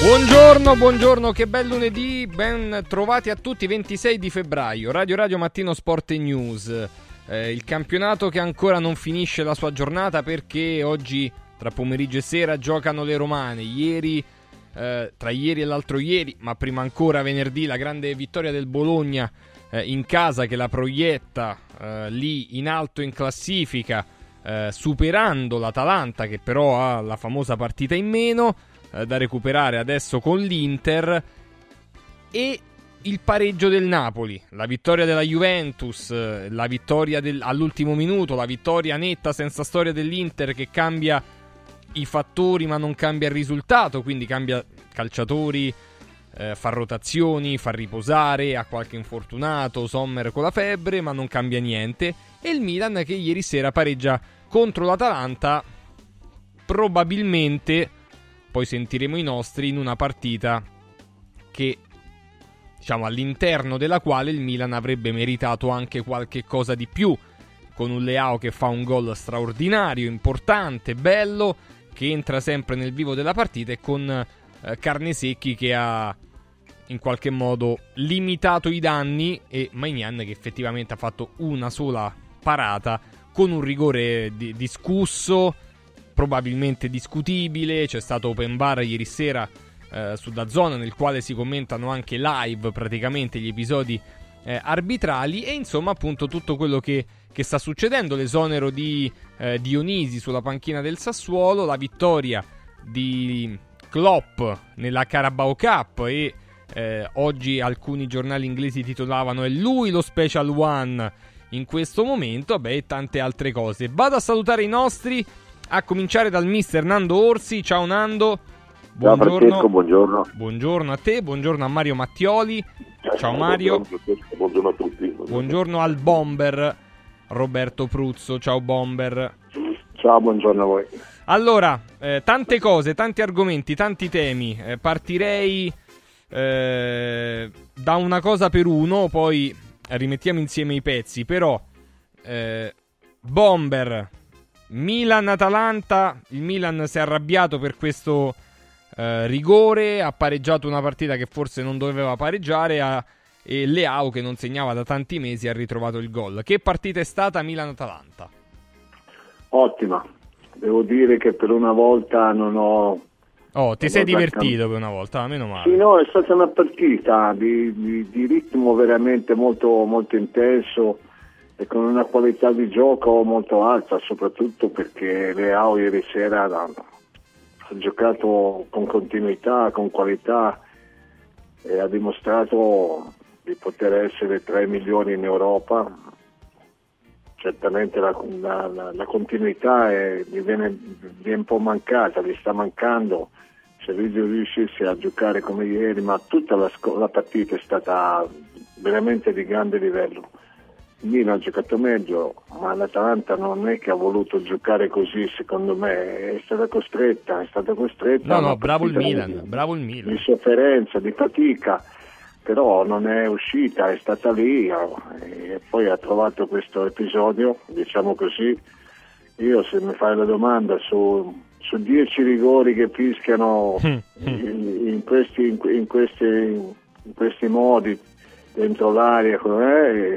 Buongiorno, buongiorno, che bel lunedì, ben trovati a tutti, 26 di febbraio, Radio Mattino Sport e News. Il campionato che ancora non finisce la sua giornata perché oggi tra pomeriggio e sera giocano le romane. Ieri, tra ieri e l'altro ieri, ma prima ancora venerdì, la grande vittoria del Bologna in casa che la proietta lì in alto in classifica, superando l'Atalanta che però ha la famosa partita in meno da recuperare adesso con l'Inter, e il pareggio del Napoli, la vittoria della Juventus, la vittoria all'ultimo minuto, la vittoria netta senza storia dell'Inter che cambia i fattori ma non cambia il risultato, quindi cambia calciatori, fa rotazioni, fa riposare, ha qualche infortunato, Sommer con la febbre, ma non cambia niente. E il Milan che ieri sera pareggia contro l'Atalanta, probabilmente, poi sentiremo i nostri, in una partita che, diciamo, all'interno della quale il Milan avrebbe meritato anche qualche cosa di più, con un Leao che fa un gol straordinario, importante, bello, che entra sempre nel vivo della partita, e con Carnesecchi che ha in qualche modo limitato i danni, e Maignan che effettivamente ha fatto una sola parata con un rigore discusso, probabilmente discutibile. C'è stato open bar ieri sera su DAZN nel quale si commentano anche live praticamente gli episodi arbitrali, e insomma appunto tutto quello che sta succedendo, l'esonero di Dionisi sulla panchina del Sassuolo, la vittoria di Klopp nella Carabao Cup, e oggi alcuni giornali inglesi titolavano "È lui lo special one in questo momento", vabbè, e tante altre cose. Vado a salutare i nostri, a cominciare dal mister Nando Orsi. Ciao Nando. Buongiorno. Ciao Francesco, buongiorno. Buongiorno a te, buongiorno a Mario Mattioli. Ciao Mario. Buongiorno a tutti. Buongiorno al bomber Roberto Pruzzo. Ciao bomber. Ciao, buongiorno a voi. Allora, tante cose, tanti argomenti, tanti temi. Partirei da una cosa per uno, poi rimettiamo insieme i pezzi. Però, bomber, Milan-Atalanta, il Milan si è arrabbiato per questo rigore, ha pareggiato una partita che forse non doveva pareggiare, e Leao, che non segnava da tanti mesi, ha ritrovato il gol. Che partita è stata Milan-Atalanta? Ottima, devo dire che per una volta non ho... Oh, ti sei divertito per una volta, meno male. Sì, no, è stata una partita di ritmo veramente molto, molto intenso, e con una qualità di gioco molto alta, soprattutto perché Leao ieri sera ha giocato con continuità, con qualità, e ha dimostrato di poter essere tra i migliori in Europa. Certamente la continuità gli è un po' mancata, gli sta mancando. Se lui riuscisse a giocare come ieri, ma tutta la partita è stata veramente di grande livello. Milan ha giocato meglio, ma l'Atalanta non è che ha voluto giocare così, secondo me, è stata costretta. No, bravo il Milan, bravo il Milan. Di sofferenza, di fatica, però non è uscita, è stata lì, e poi ha trovato questo episodio, diciamo così. Io, se mi fai la domanda su 10 rigori che fischiano in questi modi dentro l'aria,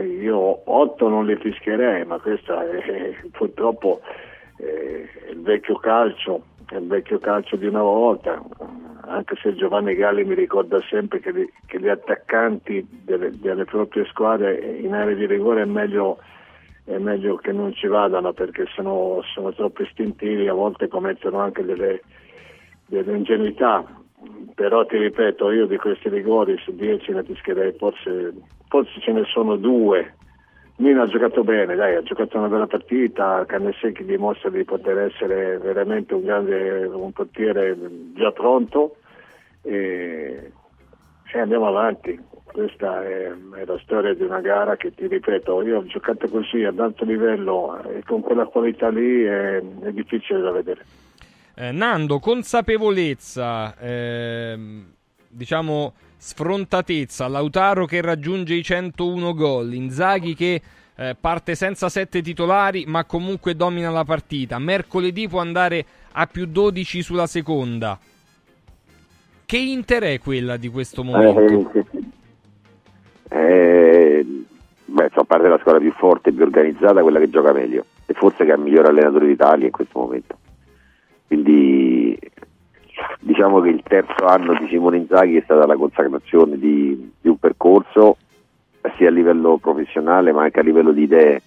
io 8 non le fischierei, ma questa è, purtroppo, è il vecchio calcio di una volta, anche se Giovanni Galli mi ricorda sempre che gli attaccanti delle proprie squadre in area di rigore è meglio che non ci vadano, perché sono troppo istintivi, a volte commettono anche delle ingenuità. Però ti ripeto, io di questi rigori su 10 ne fischerei forse ce ne sono 2. Mina ha giocato bene, dai, ha giocato una bella partita. Carnesecchi dimostra di poter essere veramente un portiere già pronto, e andiamo avanti. Questa è la storia di una gara che, ti ripeto, io ho giocato così ad alto livello e con quella qualità lì è difficile da vedere. Nando, consapevolezza, diciamo sfrontatezza, Lautaro che raggiunge i 101 gol, Inzaghi che parte senza 7 titolari ma comunque domina la partita, mercoledì può andare a più 12 sulla seconda. Che Inter è quella di questo momento? A parte la squadra più forte, più organizzata, quella che gioca meglio e forse che è il miglior allenatore d'Italia in questo momento. Quindi diciamo che il terzo anno di Simone Inzaghi è stata la consacrazione di un percorso sia a livello professionale ma anche a livello di idee,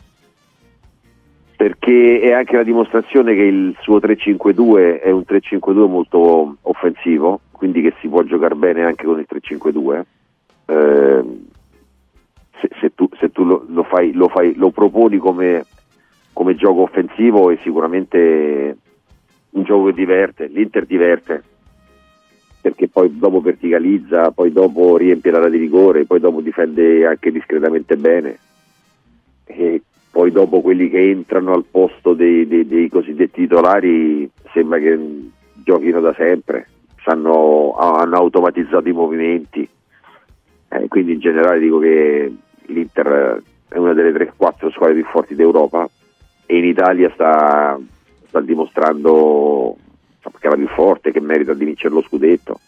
perché è anche la dimostrazione che il suo 3-5-2 è un 3-5-2 molto offensivo, quindi che si può giocare bene anche con il 3-5-2 se tu lo proponi come gioco offensivo, e sicuramente un gioco che diverte, l'Inter diverte, perché poi dopo verticalizza, poi dopo riempie l'area di rigore, poi dopo difende anche discretamente bene, e poi dopo quelli che entrano al posto dei cosiddetti titolari sembra che giochino da sempre, hanno automatizzato i movimenti, quindi in generale dico che l'Inter è una delle 3-4 squadre più forti d'Europa e in Italia sta dimostrando che è la più forte, che merita di vincere lo scudetto,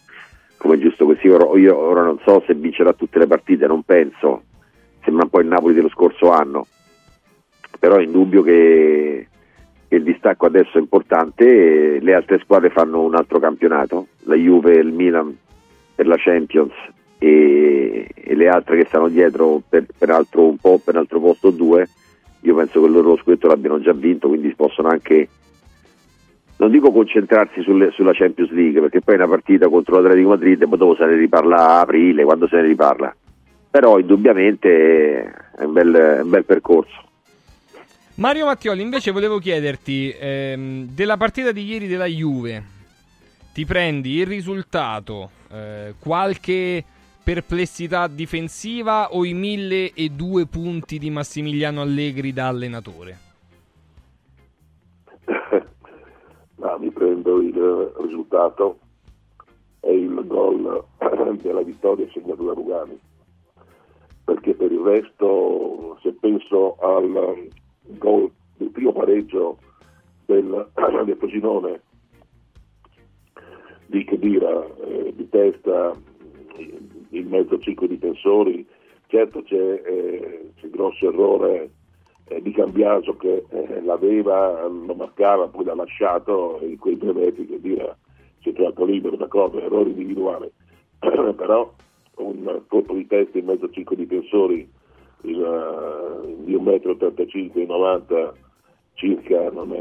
come è giusto così. Io ora non so se vincerà tutte le partite, non penso, sembra un po' il Napoli dello scorso anno, però è indubbio che il distacco adesso è importante. Le altre squadre fanno un altro campionato, la Juve e il Milan per la Champions e le altre che stanno dietro per altro un po', per altro posto o due. Io penso che loro lo scudetto l'abbiano già vinto, quindi possono anche, non dico concentrarsi sulla Champions League, perché poi è una partita contro l'Atletico Madrid e poi dopo se ne riparla a aprile, quando se ne riparla, però indubbiamente è un bel percorso. Mario Mattioli, invece volevo chiederti della partita di ieri della Juve, ti prendi il risultato, qualche perplessità difensiva o i 1002 punti di Massimiliano Allegri da allenatore? No, mi prendo il risultato e il gol della vittoria segnato da Rugani, perché per il resto, se penso al gol del primo pareggio del Frosinone di Khedira, di testa in mezzo a 5 difensori, certo c'è grosso errore di Cambiaso che l'aveva, lo marcava, poi l'ha lasciato in quei 2 metri, che dire, si è trovato libero, d'accordo, errore individuale, però un colpo di testa in mezzo a 5 difensori di 1,85 m, 90 circa, non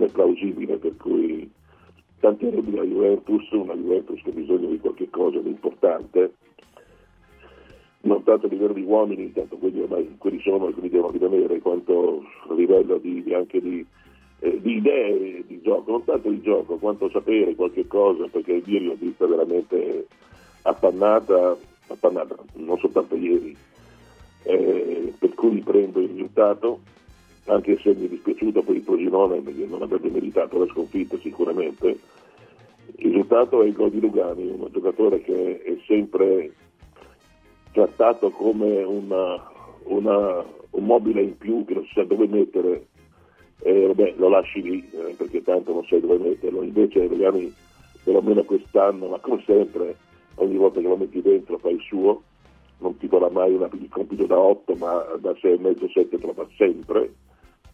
è plausibile, per cui tant'è di una Juventus che ha bisogno di qualche cosa di importante, non tanto a livello di uomini, tanto quelli sono e quelli devono rimanere, quanto a livello di idee di gioco, non tanto di gioco quanto sapere qualche cosa, perché ieri l'ho vista veramente appannata, non soltanto ieri, per cui prendo il risultato, anche se mi è dispiaciuto per il Frosinone, perché non avrebbe meritato la sconfitta sicuramente. Il risultato è il gol di Lugani, un giocatore che è sempre trattato come un mobile in più che non si sa dove mettere, lo lasci lì perché tanto non sai dove metterlo. Invece Lugani, perlomeno quest'anno, ma come sempre, ogni volta che lo metti dentro fa il suo, non ti farà mai il compito da 8, ma da 6,5-7 te lo fa sempre.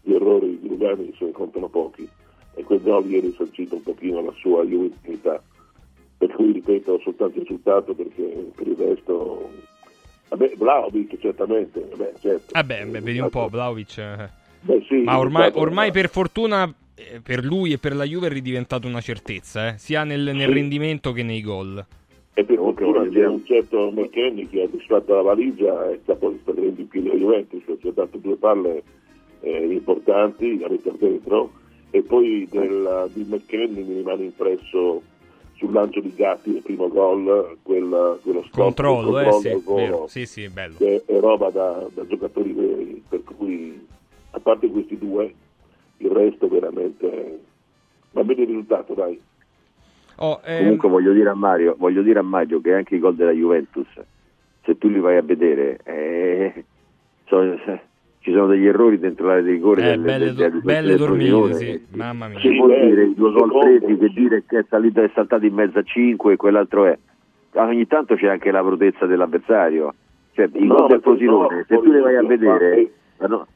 Gli errori di Lugani se ne contano pochi, e quel gol ieri esercita un pochino la sua unità, per cui ripeto soltanto il risultato, perché per il resto Vlahović certamente, certo. Vedi un po' Vlahović, sì, ma ormai per fortuna per lui e per la Juve è ridiventato una certezza, sia nel rendimento che nei gol. E per fortuna c'è un certo McKennie che ha disfatto la valigia e sta poi prendendo più della Juventus, ci ha dato 2 palle importanti da mettere dentro, e poi di McKennie mi rimane impresso sul lancio di Gatti del primo gol, quello stop, controllo, sì, bello. Che è roba da giocatori veri, per cui a parte questi 2 il resto veramente va bene il risultato, dai. Comunque voglio dire a Mario che anche i gol della Juventus, se tu li vai a vedere, ci sono degli errori dentro l'area di rigore, belle dormite, sì. Mamma mia, si può dire i 2 gol presi, che dire che è saltato in mezzo a 5 e quell'altro è ogni tanto c'è anche la brutezza dell'avversario, cioè il gol del Frosinone, se tu le vai a vedere, no.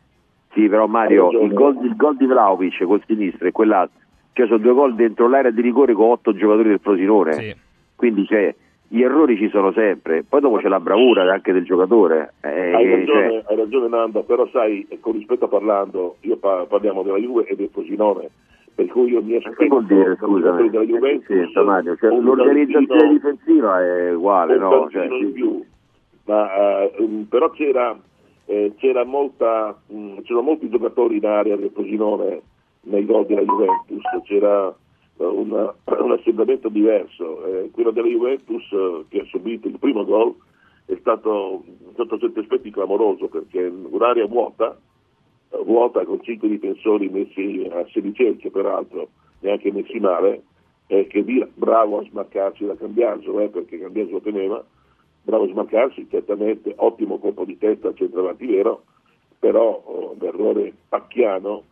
Sì, però Mario, il gol di Vlahović col sinistro e quell'altro, cioè sono due gol dentro l'area di rigore con 8 giocatori del Frosinone, sì. Quindi cioè, gli errori ci sono sempre, poi dopo c'è la bravura anche del giocatore. Hai ragione Nando, però sai, con rispetto parlando, parliamo della Juve e del Frosinone, per cui io mi aspetto della Juventus, sì, Mario, cioè, l'organizzazione difensiva è uguale, no? Cioè, in più. Ma, però c'erano molti giocatori in area del Frosinone nei gol della Juventus, c'era un assemblamento diverso, quello della Juventus che ha subito il primo gol è stato sotto certi aspetti clamoroso, perché un'area vuota con 5 difensori messi a sedicenza, peraltro neanche messi male, che lì bravo a smarcarsi da Cambiaso, perché Cambiaso lo teneva, bravo a smarcarsi, certamente ottimo colpo di testa a centravanti, vero, però l'errore pacchiano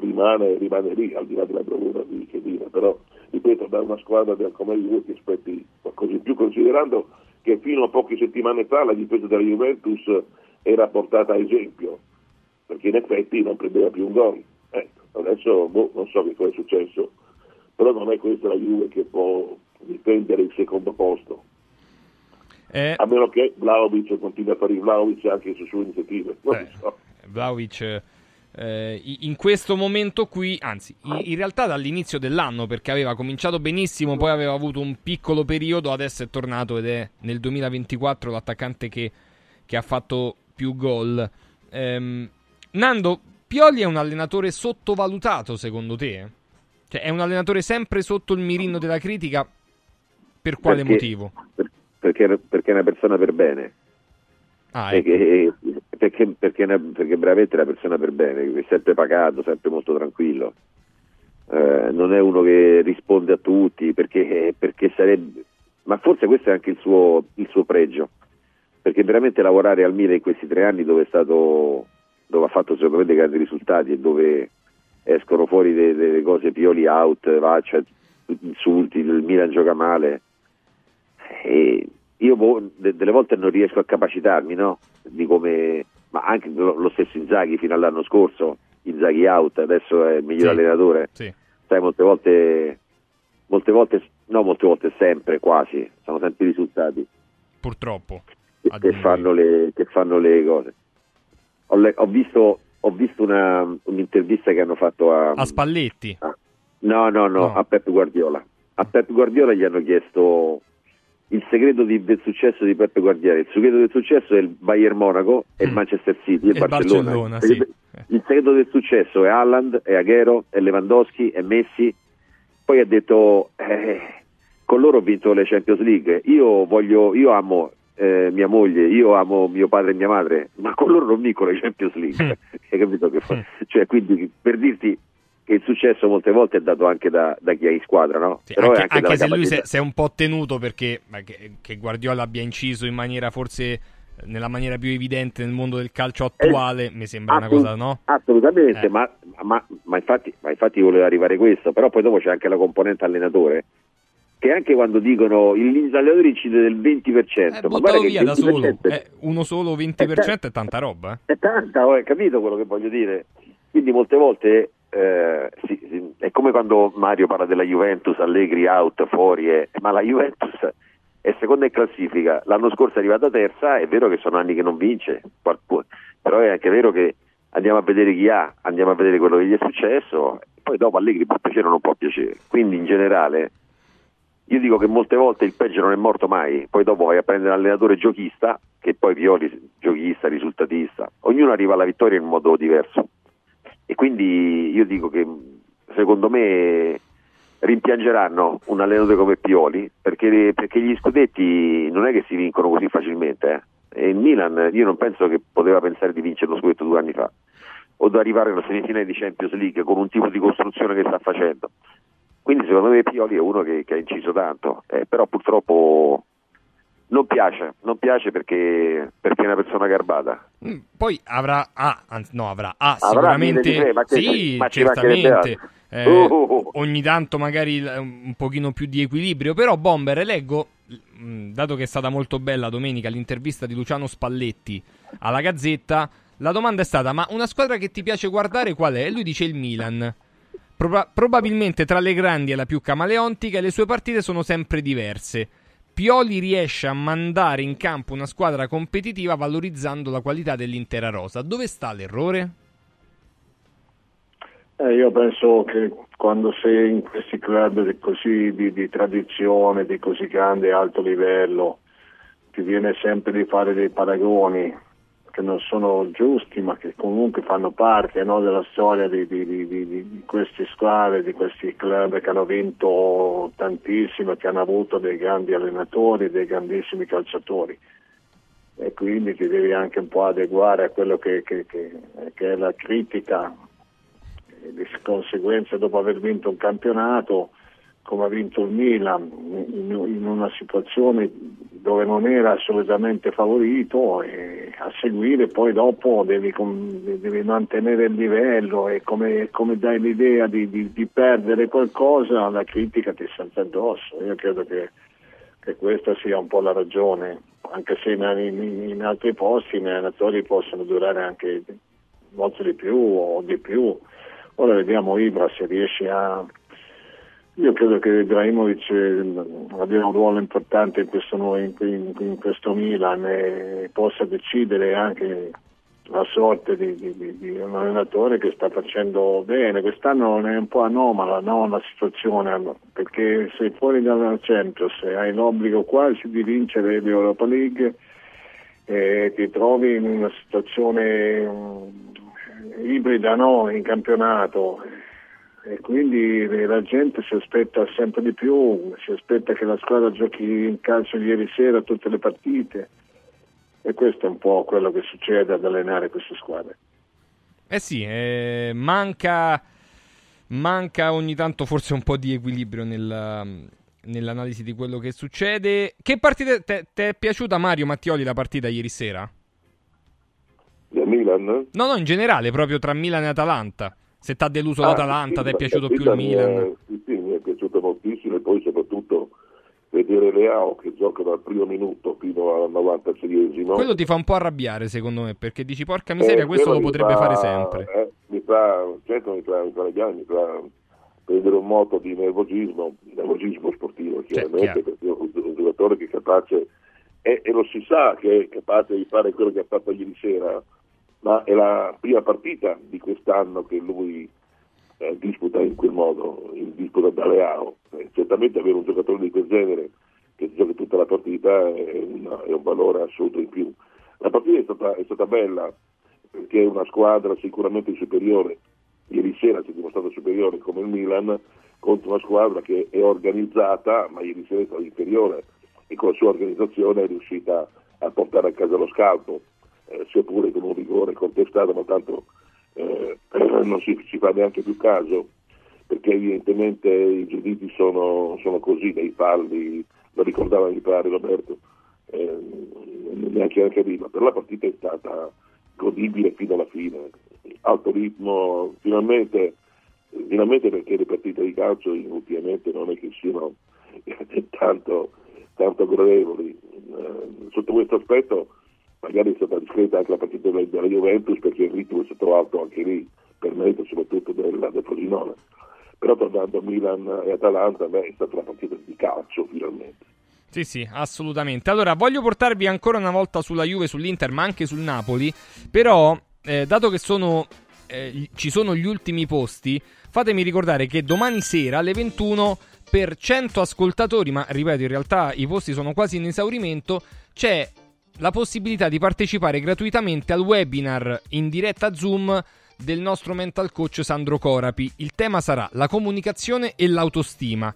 rimane lì, al di là della bravura di Chedina, però ripeto, da una squadra come la Juve ti aspetti qualcosa in più, considerando che fino a poche settimane fa la difesa della Juventus era portata a esempio, perché in effetti non prendeva più un gol, adesso non so che cosa è successo, però non è questa la Juve che può difendere il secondo posto, a meno che Vlahović continua a fare il Vlahović anche su sue iniziative, non so. Vlahović in questo momento qui, anzi in realtà dall'inizio dell'anno, perché aveva cominciato benissimo, poi aveva avuto un piccolo periodo, adesso è tornato ed è nel 2024 l'attaccante che ha fatto più gol. Nando, Pioli è un allenatore sottovalutato secondo te? Cioè è un allenatore sempre sotto il mirino della critica, per quale motivo? Perché è una persona per bene. Perché veramente è una persona per bene, è sempre pagato, sempre molto tranquillo, non è uno che risponde a tutti, perché sarebbe, ma forse questo è anche il suo pregio, perché veramente lavorare al Milan in questi 3 anni dove ha fatto sicuramente grandi risultati e dove escono fuori delle cose, Pioli out, faccia, insulti, il Milan gioca male, e io delle volte non riesco a capacitarmi, no? Di come, ma anche lo stesso Inzaghi fino all'anno scorso, Inzaghi out, adesso è il miglior allenatore. Sì. Sai, molte volte sempre, quasi, sono sempre i risultati. Purtroppo. Che fanno le cose. Ho visto un'intervista che hanno fatto a Spalletti. No, a Pep Guardiola. A Pep Guardiola gli hanno chiesto il segreto del successo di Pep Guardiola. Il segreto del successo è il Bayern Monaco e il Manchester City e il Barcellona sì. Il segreto del successo è Haaland, è Agüero, è Lewandowski, è Messi. Poi ha detto con loro ho vinto le Champions League, io amo mia moglie, io amo mio padre e mia madre, ma con loro non vinco le Champions League. Hai capito che fa? Cioè, quindi per dirti che il successo molte volte è dato anche da chi è in squadra, no? Sì, però anche se lui si è un po' tenuto, perché che Guardiola abbia inciso in maniera, forse nella maniera più evidente nel mondo del calcio attuale, mi sembra una cosa, no? Assolutamente, ma infatti voleva arrivare questo, però poi dopo c'è anche la componente allenatore, che anche quando dicono gli allenatori incide del 20%, ma guarda che via 20%, da solo, uno solo 20% è tanta roba. È tanta, hai capito quello che voglio dire? Quindi molte volte sì, è come quando Mario parla della Juventus, Allegri out, fuori, ma la Juventus è seconda in classifica, l'anno scorso è arrivata terza, è vero che sono anni che non vince, però è anche vero che andiamo a vedere chi ha, andiamo a vedere quello che gli è successo, e poi dopo Allegri può piacere o non può piacere, quindi in generale io dico che molte volte il peggio non è morto mai, poi dopo vai a prendere un allenatore giochista, che poi Pioli giochista, risultatista, ognuno arriva alla vittoria in un modo diverso. E quindi io dico che secondo me rimpiangeranno un allenatore come Pioli, perché gli scudetti non è che si vincono così facilmente. E il Milan, io non penso che poteva pensare di vincere lo scudetto 2 anni fa, o di arrivare alla semifinale di Champions League con un tipo di costruzione che sta facendo. Quindi secondo me Pioli è uno che ha inciso tanto, però purtroppo non piace perché è una persona garbata. Poi sicuramente sì, certamente ogni tanto magari un pochino più di equilibrio, però Bomber, leggo dato che è stata molto bella domenica l'intervista di Luciano Spalletti alla Gazzetta, la domanda è stata: ma una squadra che ti piace guardare qual è? E lui dice il Milan. Probabilmente tra le grandi è la più camaleontica e le sue partite sono sempre diverse. Pioli riesce a mandare in campo una squadra competitiva valorizzando la qualità dell'intera rosa. Dove sta l'errore? Io penso che quando sei in questi club così di tradizione, di così grande alto livello, ti viene sempre di fare dei paragoni che non sono giusti, ma che comunque fanno parte, no, della storia di queste squadre, di questi club che hanno vinto tantissimo, che hanno avuto dei grandi allenatori, dei grandissimi calciatori. E quindi ti devi anche un po' adeguare a quello che è la critica. Di conseguenza, dopo aver vinto un campionato come ha vinto il Milan in una situazione dove non era assolutamente favorito, e a seguire poi dopo devi mantenere il livello, e come dai l'idea di perdere qualcosa, la critica ti salta addosso. Io credo che questa sia un po' la ragione, anche se in altri posti i allenatori possono durare anche molto di più o di più. Ora vediamo Ibra se riesce a... Io credo che Ibrahimovic abbia un ruolo importante in questo Milan e possa decidere anche la sorte di un allenatore che sta facendo bene. Quest'anno è un po' anomala, no, la situazione, perché sei fuori dalla Champions, hai l'obbligo quasi di vincere l'Europa League e ti trovi in una situazione... ibrida, no, in campionato, e quindi la gente si aspetta sempre di più, si aspetta che la squadra giochi in calcio ieri sera tutte le partite, e questo è un po' quello che succede ad allenare queste squadre. Manca ogni tanto forse un po' di equilibrio nell'analisi di quello che succede. Che partita ti è piaciuta, Mario Mattioli, la partita ieri sera? Del Milan? No, in generale, proprio tra Milan e Atalanta. Se ti ha deluso l'Atalanta, sì, ti è piaciuto più il Milan? Sì, mi è piaciuto moltissimo, e poi soprattutto vedere Leao che gioca dal primo minuto fino al 96esimo. Quello ti fa un po' arrabbiare, secondo me, perché dici porca miseria, questo lo potrebbe fare sempre. Mi fa prendere un moto di nervosismo sportivo, chiaramente, perché è un giocatore che è capace, e lo si sa che è capace di fare quello che ha fatto ieri sera. Ma è la prima partita di quest'anno che lui disputa in quel modo, disputa da Leao. Certamente avere un giocatore di quel genere che gioca tutta la partita è un valore assoluto in più. La partita è stata bella, perché è una squadra sicuramente superiore, ieri sera si è dimostrata superiore come il Milan, contro una squadra che è organizzata, ma ieri sera è stata inferiore, e con la sua organizzazione è riuscita a portare a casa lo scalpo. Seppure con un rigore contestato, ma tanto non si fa neanche più caso, perché evidentemente i giudizi sono così, dei falli, lo ricordava mi pare Roberto, neanche prima. Però la partita è stata godibile fino alla fine, alto ritmo, finalmente, perché le partite di calcio ultimamente non è che siano tanto gradevoli. Sotto questo aspetto magari è stata discreta anche la partita della Juventus, perché il ritmo è stato alto anche lì, per merito soprattutto del Frosinone. Però tornando a Milan e Atalanta, è stata una partita di calcio finalmente. Sì, assolutamente. Allora, voglio portarvi ancora una volta sulla Juve, sull'Inter, ma anche sul Napoli. Però, dato che ci sono gli ultimi posti, fatemi ricordare che domani sera alle 21 per 100 ascoltatori, ma ripeto, in realtà i posti sono quasi in esaurimento, c'è la possibilità di partecipare gratuitamente al webinar in diretta Zoom del nostro mental coach Sandro Corapi. Il tema sarà la comunicazione e l'autostima,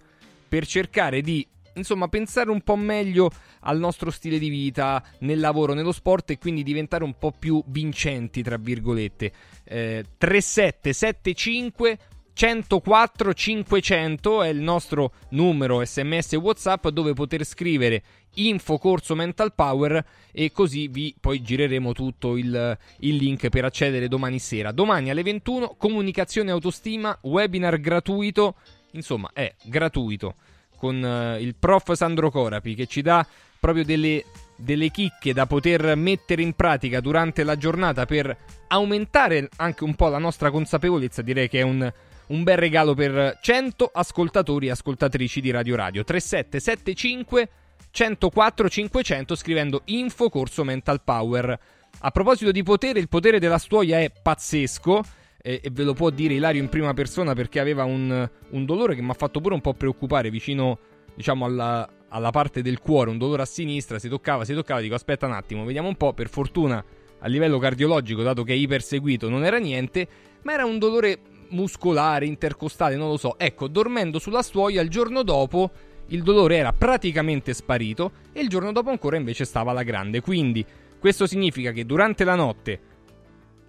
per cercare di, insomma, pensare un po' meglio al nostro stile di vita, nel lavoro, nello sport, e quindi diventare un po' più vincenti, tra virgolette. 3775 104 500 è il nostro numero SMS e WhatsApp, dove poter scrivere info corso Mental Power, e così vi poi gireremo tutto il link per accedere domani sera. Domani alle 21, comunicazione e autostima, webinar gratuito, insomma è gratuito. con il prof Sandro Corapi, che ci dà proprio delle chicche da poter mettere in pratica durante la giornata per aumentare anche un po' la nostra consapevolezza. Direi che è un bel regalo per 100 ascoltatori e ascoltatrici di Radio Radio. 3775 104 500 scrivendo info corso Mental Power. A proposito di potere, il potere della Stuoia è pazzesco, e ve lo può dire Ilario in prima persona, perché aveva un dolore che mi ha fatto pure un po' preoccupare vicino, diciamo, alla parte del cuore, un dolore a sinistra, si toccava, dico aspetta un attimo, vediamo un po'. Per fortuna a livello cardiologico, dato che è iperseguito, non era niente, ma era un dolore muscolare, intercostale, non lo so. Ecco, dormendo sulla Stuoia il giorno dopo il dolore era praticamente sparito e il giorno dopo ancora invece stava alla grande. Quindi questo significa che durante la notte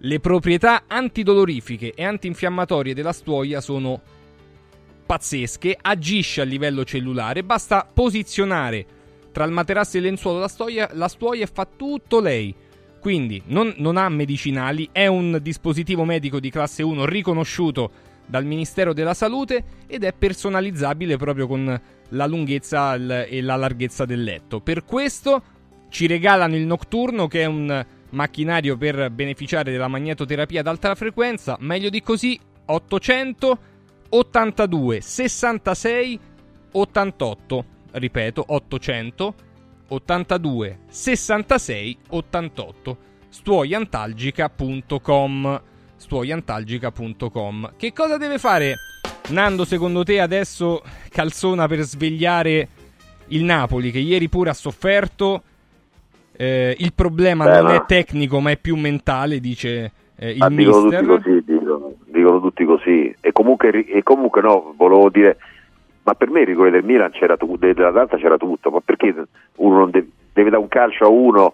le proprietà antidolorifiche e antinfiammatorie della Stuoia sono pazzesche, agisce a livello cellulare, basta posizionare tra il materasso e il lenzuolo la Stuoia fa tutto lei. Quindi non ha medicinali, è un dispositivo medico di classe 1 riconosciuto dal Ministero della Salute ed è personalizzabile proprio con la lunghezza e la larghezza del letto. Per questo ci regalano il Nocturno, che è un macchinario per beneficiare della magnetoterapia ad alta frequenza. Meglio di così, 800 82 66 88, ripeto 800 82 66 88, stuoiantalgica.com. Che cosa deve fare, Nando, secondo te adesso Calzona per svegliare il Napoli, che ieri pure ha sofferto? Il problema non è tecnico, ma è più mentale, dice il mister. Dicono tutti così. E comunque no, volevo dire, ma per me il rigore del Milan c'era tutto, dell'Atalanta c'era tutto, ma perché uno non deve dare un calcio a uno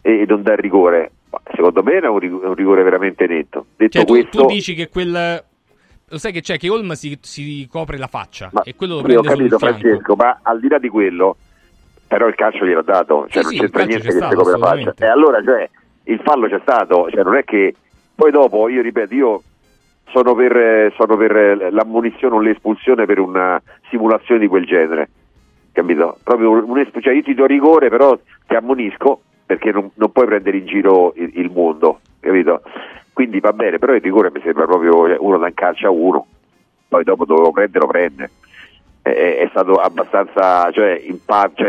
e non dare rigore? Ma secondo me era un rigore veramente netto. Detto cioè, questo, tu dici che quel... Lo sai che c'è? Che Olma si copre la faccia, ma, e quello lo prende, ho capito, sul Francesco, ma al di là di quello... Però il calcio gliel'ha dato, cioè non c'entra niente che si copre la faccia. E allora, cioè, il fallo c'è stato, cioè non è che poi dopo, io ripeto, io sono per l'ammonizione o l'espulsione per una simulazione di quel genere, capito? Proprio cioè io ti do rigore, però ti ammonisco perché non puoi prendere in giro il mondo, capito? Quindi va bene, però il rigore mi sembra proprio uno da un calcio a uno, poi dopo dovevo prendere, lo prende. È stato abbastanza, cioè,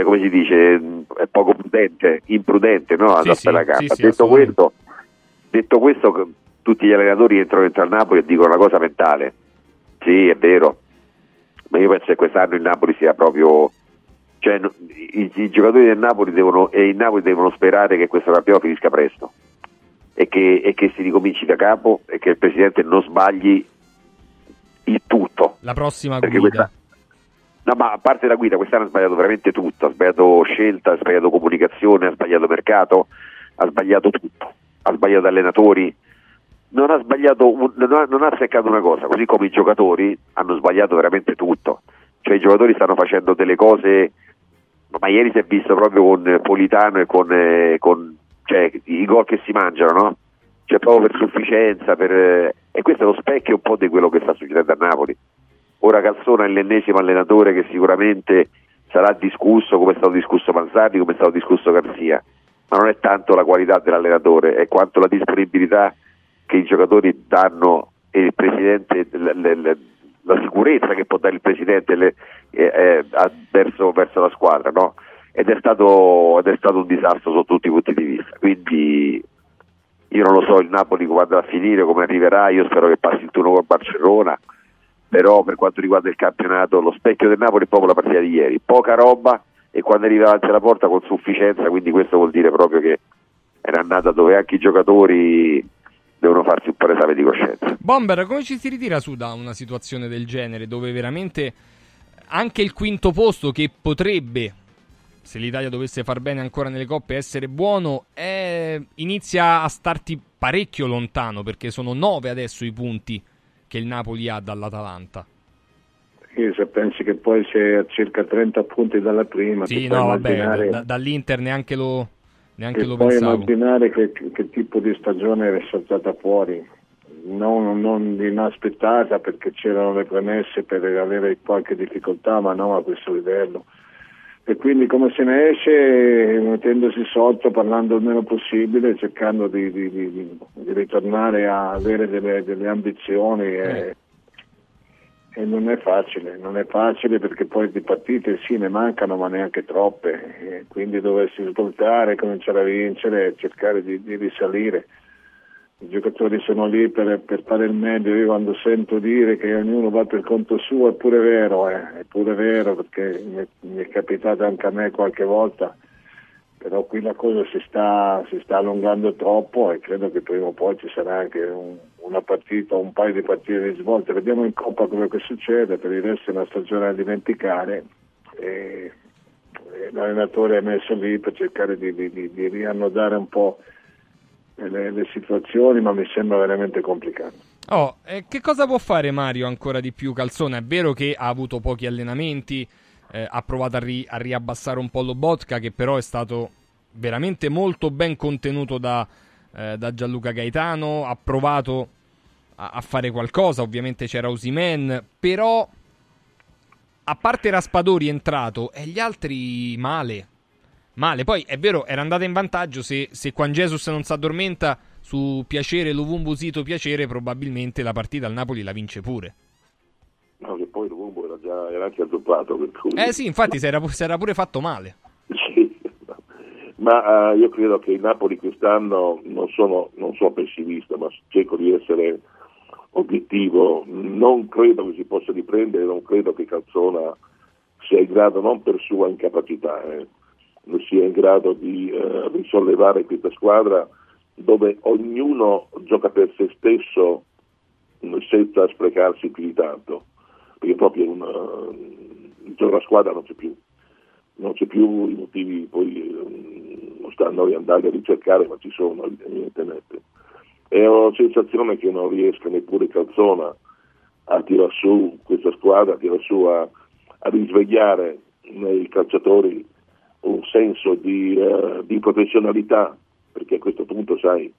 come si dice, poco prudente, imprudente, no? Sì, detto questo, tutti gli allenatori entrano al Napoli e dicono una cosa mentale. Sì, è vero, ma io penso che quest'anno il Napoli sia proprio, cioè, i giocatori del Napoli devono sperare che questo campionato finisca presto e che si ricominci da capo e che il presidente non sbagli il tutto. La prossima guida. No, ma a parte la guida, quest'anno ha sbagliato veramente tutto, ha sbagliato scelta, ha sbagliato comunicazione, ha sbagliato mercato, ha sbagliato tutto, ha sbagliato allenatori, non ha seccato una cosa, così come i giocatori hanno sbagliato veramente tutto. Cioè i giocatori stanno facendo delle cose, ma ieri si è visto proprio con Politano e con cioè, i gol che si mangiano, no? Cioè proprio per sufficienza, e questo è lo specchio un po' di quello che sta succedendo a Napoli. Ora Calzona è l'ennesimo allenatore che sicuramente sarà discusso, come è stato discusso Manzardi, come è stato discusso Garzia, ma non è tanto la qualità dell'allenatore, è quanto la disponibilità che i giocatori danno e il presidente, la sicurezza che può dare il presidente verso la squadra, no? Ed è stato un disastro sotto tutti i punti di vista. Quindi io non lo so il Napoli come andrà a finire, come arriverà, io spero che passi il turno con Barcellona. Però per quanto riguarda il campionato, lo specchio del Napoli è proprio la partita di ieri, poca roba e quando arriva davanti alla porta con sufficienza, quindi questo vuol dire proprio che è un'annata dove anche i giocatori devono farsi un po' l'esame di coscienza. Bomber, come ci si ritira su da una situazione del genere, dove veramente anche il quinto posto, che potrebbe, se l'Italia dovesse far bene ancora nelle coppe, essere buono, inizia a starti parecchio lontano, perché sono 9 adesso i punti che il Napoli ha dall'Atalanta. Io se pensi che poi c'è a circa 30 punti dalla prima. Sì, no, vabbè, dall'Inter neanche lo pensavo. Puoi immaginare che tipo di stagione è saltata fuori. non inaspettata, perché c'erano le premesse per avere qualche difficoltà, ma non a questo livello. E quindi come se ne esce? Mettendosi sotto, parlando il meno possibile, cercando di ritornare a avere delle ambizioni e non è facile, perché poi di partite sì ne mancano, ma neanche troppe, e quindi doversi svoltare, cominciare a vincere, cercare di risalire. I giocatori sono lì per fare il meglio. Io quando sento dire che ognuno va per conto suo, è pure vero, perché mi è capitato anche a me qualche volta, però qui la cosa si sta allungando troppo, e credo che prima o poi ci sarà anche una partita o un paio di partite di svolta. Vediamo in Coppa quello che succede, per il resto è una stagione da dimenticare, e l'allenatore è messo lì per cercare di riannodare un po' le situazioni, ma mi sembra veramente complicato. Che cosa può fare Mario ancora di più Calzona? È vero che ha avuto pochi allenamenti, ha provato a riabbassare un po' Lobotka, che però è stato veramente molto ben contenuto da Gianluca Gaetano, ha provato a fare qualcosa, ovviamente c'era Osimhen, però a parte Raspadori entrato e gli altri male. Poi è vero, era andata in vantaggio, se Juan Jesus non si addormenta su Piacere, Luvumbusito Piacere, probabilmente la partita al Napoli la vince pure. No, che poi Luvumbo era anche addoppiato, per cui... sì, infatti si era pure fatto male. Sì, ma io credo che il Napoli quest'anno, non sono pessimista, ma cerco di essere obiettivo, non credo che si possa riprendere, non credo che Calzona sia in grado, non per sua incapacità, non sia in grado di risollevare questa squadra, dove ognuno gioca per se stesso senza sprecarsi più di tanto, perché proprio la squadra non c'è più, i motivi poi non sta a noi andare a ricercare, ma ci sono evidentemente. È una sensazione che non riesca neppure Calzona a tirar su questa squadra, a risvegliare nei calciatori un senso di professionalità, perché a questo punto, sai,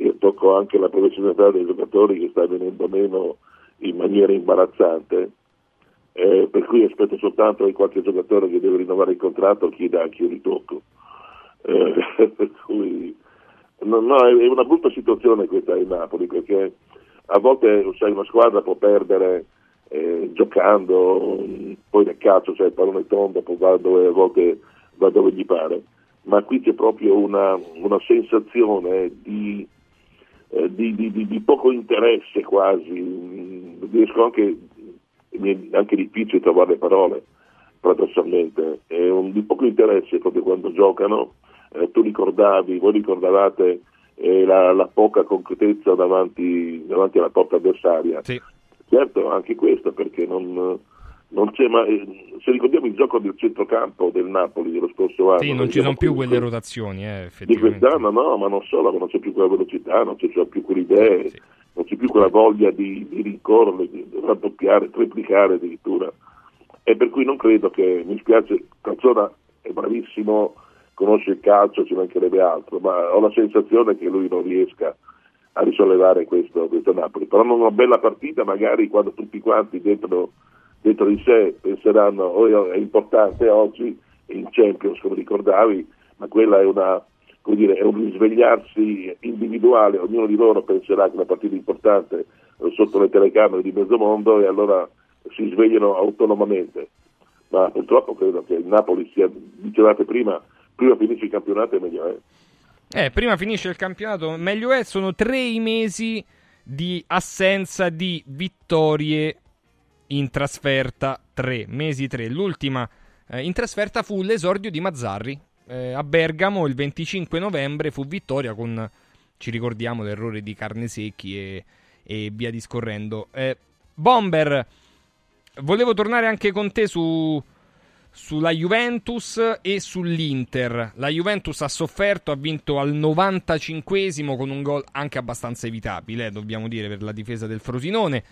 io tocco anche la professionalità dei giocatori, che sta venendo meno in maniera imbarazzante, per cui aspetto soltanto che qualche giocatore che deve rinnovare il contratto chieda anche un ritocco, per cui no, è una brutta situazione questa in Napoli, perché a volte, sai, una squadra può perdere giocando, poi nel calcio, cioè il pallone tondo, poi va dove gli pare, ma qui c'è proprio una sensazione di poco interesse, quasi riesco anche difficile trovare le parole, paradossalmente è di poco interesse proprio quando giocano. Voi ricordavate la poca concretezza davanti alla porta avversaria. Sì. Certo, anche questo, perché non c'è, ma se ricordiamo il gioco del centrocampo del Napoli dello scorso anno, sì, non ci sono più quelle rotazioni di quest'anno, no, ma non solo, ma non c'è più quella velocità, non c'è più quelle idee, sì. Non c'è più quella voglia di rincorrere, di raddoppiare, triplicare addirittura, e per cui non credo che, mi spiace, Calzona è bravissimo, conosce il calcio, ci mancherebbe altro, ma ho la sensazione che lui non riesca a risollevare questo Napoli. Però non una bella partita, magari, quando tutti quanti dentro di sé penseranno è importante oggi in Champions, come ricordavi, ma quella è un risvegliarsi individuale, ognuno di loro penserà che una partita importante sotto le telecamere di mezzo mondo, e allora si svegliano autonomamente. Ma purtroppo credo che il Napoli sia, dicevate prima finisce il campionato e meglio è. Prima finisce il campionato, meglio è. Sono 3 i mesi di assenza di vittorie in trasferta, 3 mesi. L'ultima in trasferta fu l'esordio di Mazzarri a Bergamo il 25 novembre, fu vittoria con, ci ricordiamo, l'errore di Carnesecchi e via discorrendo. Bomber, volevo tornare anche con te sulla Juventus e sull'Inter. La Juventus ha sofferto, ha vinto al 95esimo con un gol anche abbastanza evitabile, dobbiamo dire, per la difesa del Frosinone,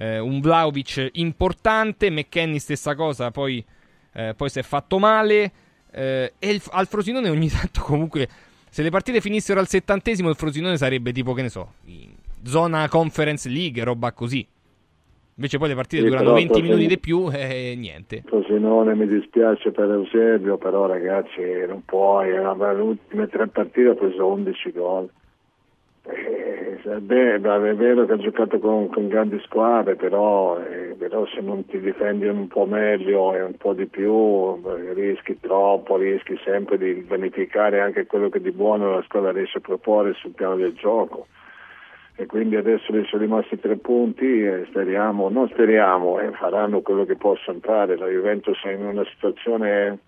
un Vlahović importante, McKennie stessa cosa, poi si è fatto male, al Frosinone ogni tanto comunque, se le partite finissero al 70esimo il Frosinone sarebbe tipo, che ne so, zona Conference League, roba così. Invece poi le partite durano 20 minuti di più e niente. Frosinone, mi dispiace per Eusebio, però ragazzi non puoi, le ultime tre partite ha preso 11 gol. Beh, è vero che ha giocato con grandi squadre, però se non ti difendi un po' meglio e un po' di più rischi troppo, rischi sempre di vanificare anche quello che di buono la squadra riesce a proporre sul piano del gioco. E quindi adesso ne sono rimasti 3 punti e speriamo, faranno quello che possono fare. La Juventus è in una situazione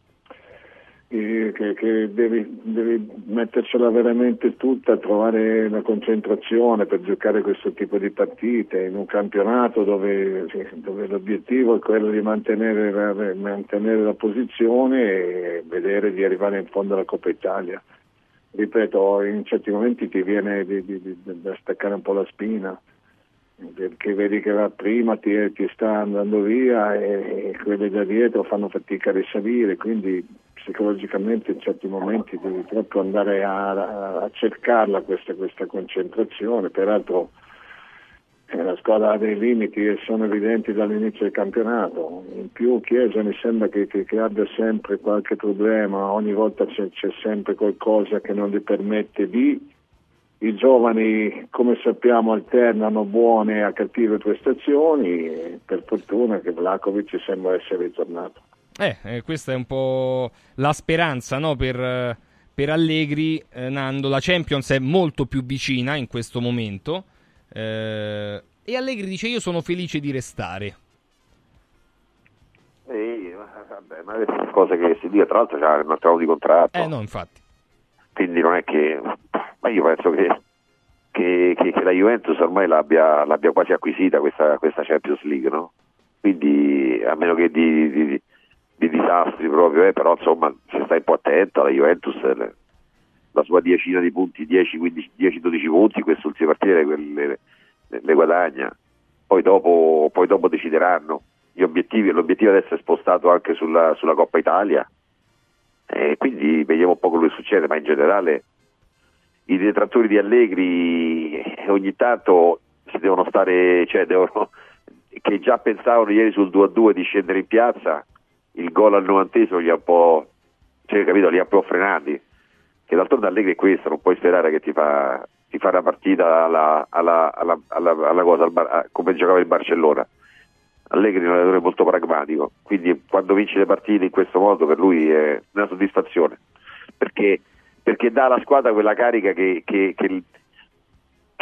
che devi mettercela veramente tutta, trovare la concentrazione per giocare questo tipo di partite in un campionato dove l'obiettivo è quello di mantenere la posizione e vedere di arrivare in fondo alla Coppa Italia. Ripeto, in certi momenti ti viene da staccare un po' la spina, perché vedi che la prima ti sta andando via e quelli da dietro fanno fatica a risalire, quindi psicologicamente in certi momenti devi proprio andare a cercarla questa concentrazione. Peraltro la squadra ha dei limiti che sono evidenti dall'inizio del campionato. In più Chiesa mi sembra che abbia sempre qualche problema, ogni volta c'è sempre qualcosa che non gli permette di... I giovani, come sappiamo, alternano buone a cattive prestazioni e per fortuna che Vlahović sembra essere ritornato. Questa è un po' la speranza, no? Per Allegri, Nando, la Champions è molto più vicina in questo momento. E Allegri dice: io sono felice di restare. Vabbè, ma è cosa che si dica, tra l'altro c'è il mercato di contratto, no, infatti, quindi non è che... ma io penso che la Juventus ormai l'abbia quasi acquisita questa Champions League, no? Quindi a meno che di disastri proprio, però insomma se stai un po' attento la Juventus, la sua diecina di punti, 10-12 punti, quest'ultima partita le guadagna, poi dopo decideranno gli obiettivi. L'obiettivo adesso è spostato anche sulla Coppa Italia, e quindi vediamo un po' quello che succede, ma in generale i detrattori di Allegri ogni tanto si devono stare, che già pensavano ieri sul 2-2 di scendere in piazza, il gol al 90esimo li ha un po', capito, li ha un po' frenati. E d'altronde Allegri è questo, non puoi sperare che ti fa una partita come giocava il Barcellona. Allegri è un allenatore molto pragmatico, quindi quando vince le partite in questo modo per lui è una soddisfazione, perché dà alla squadra quella carica che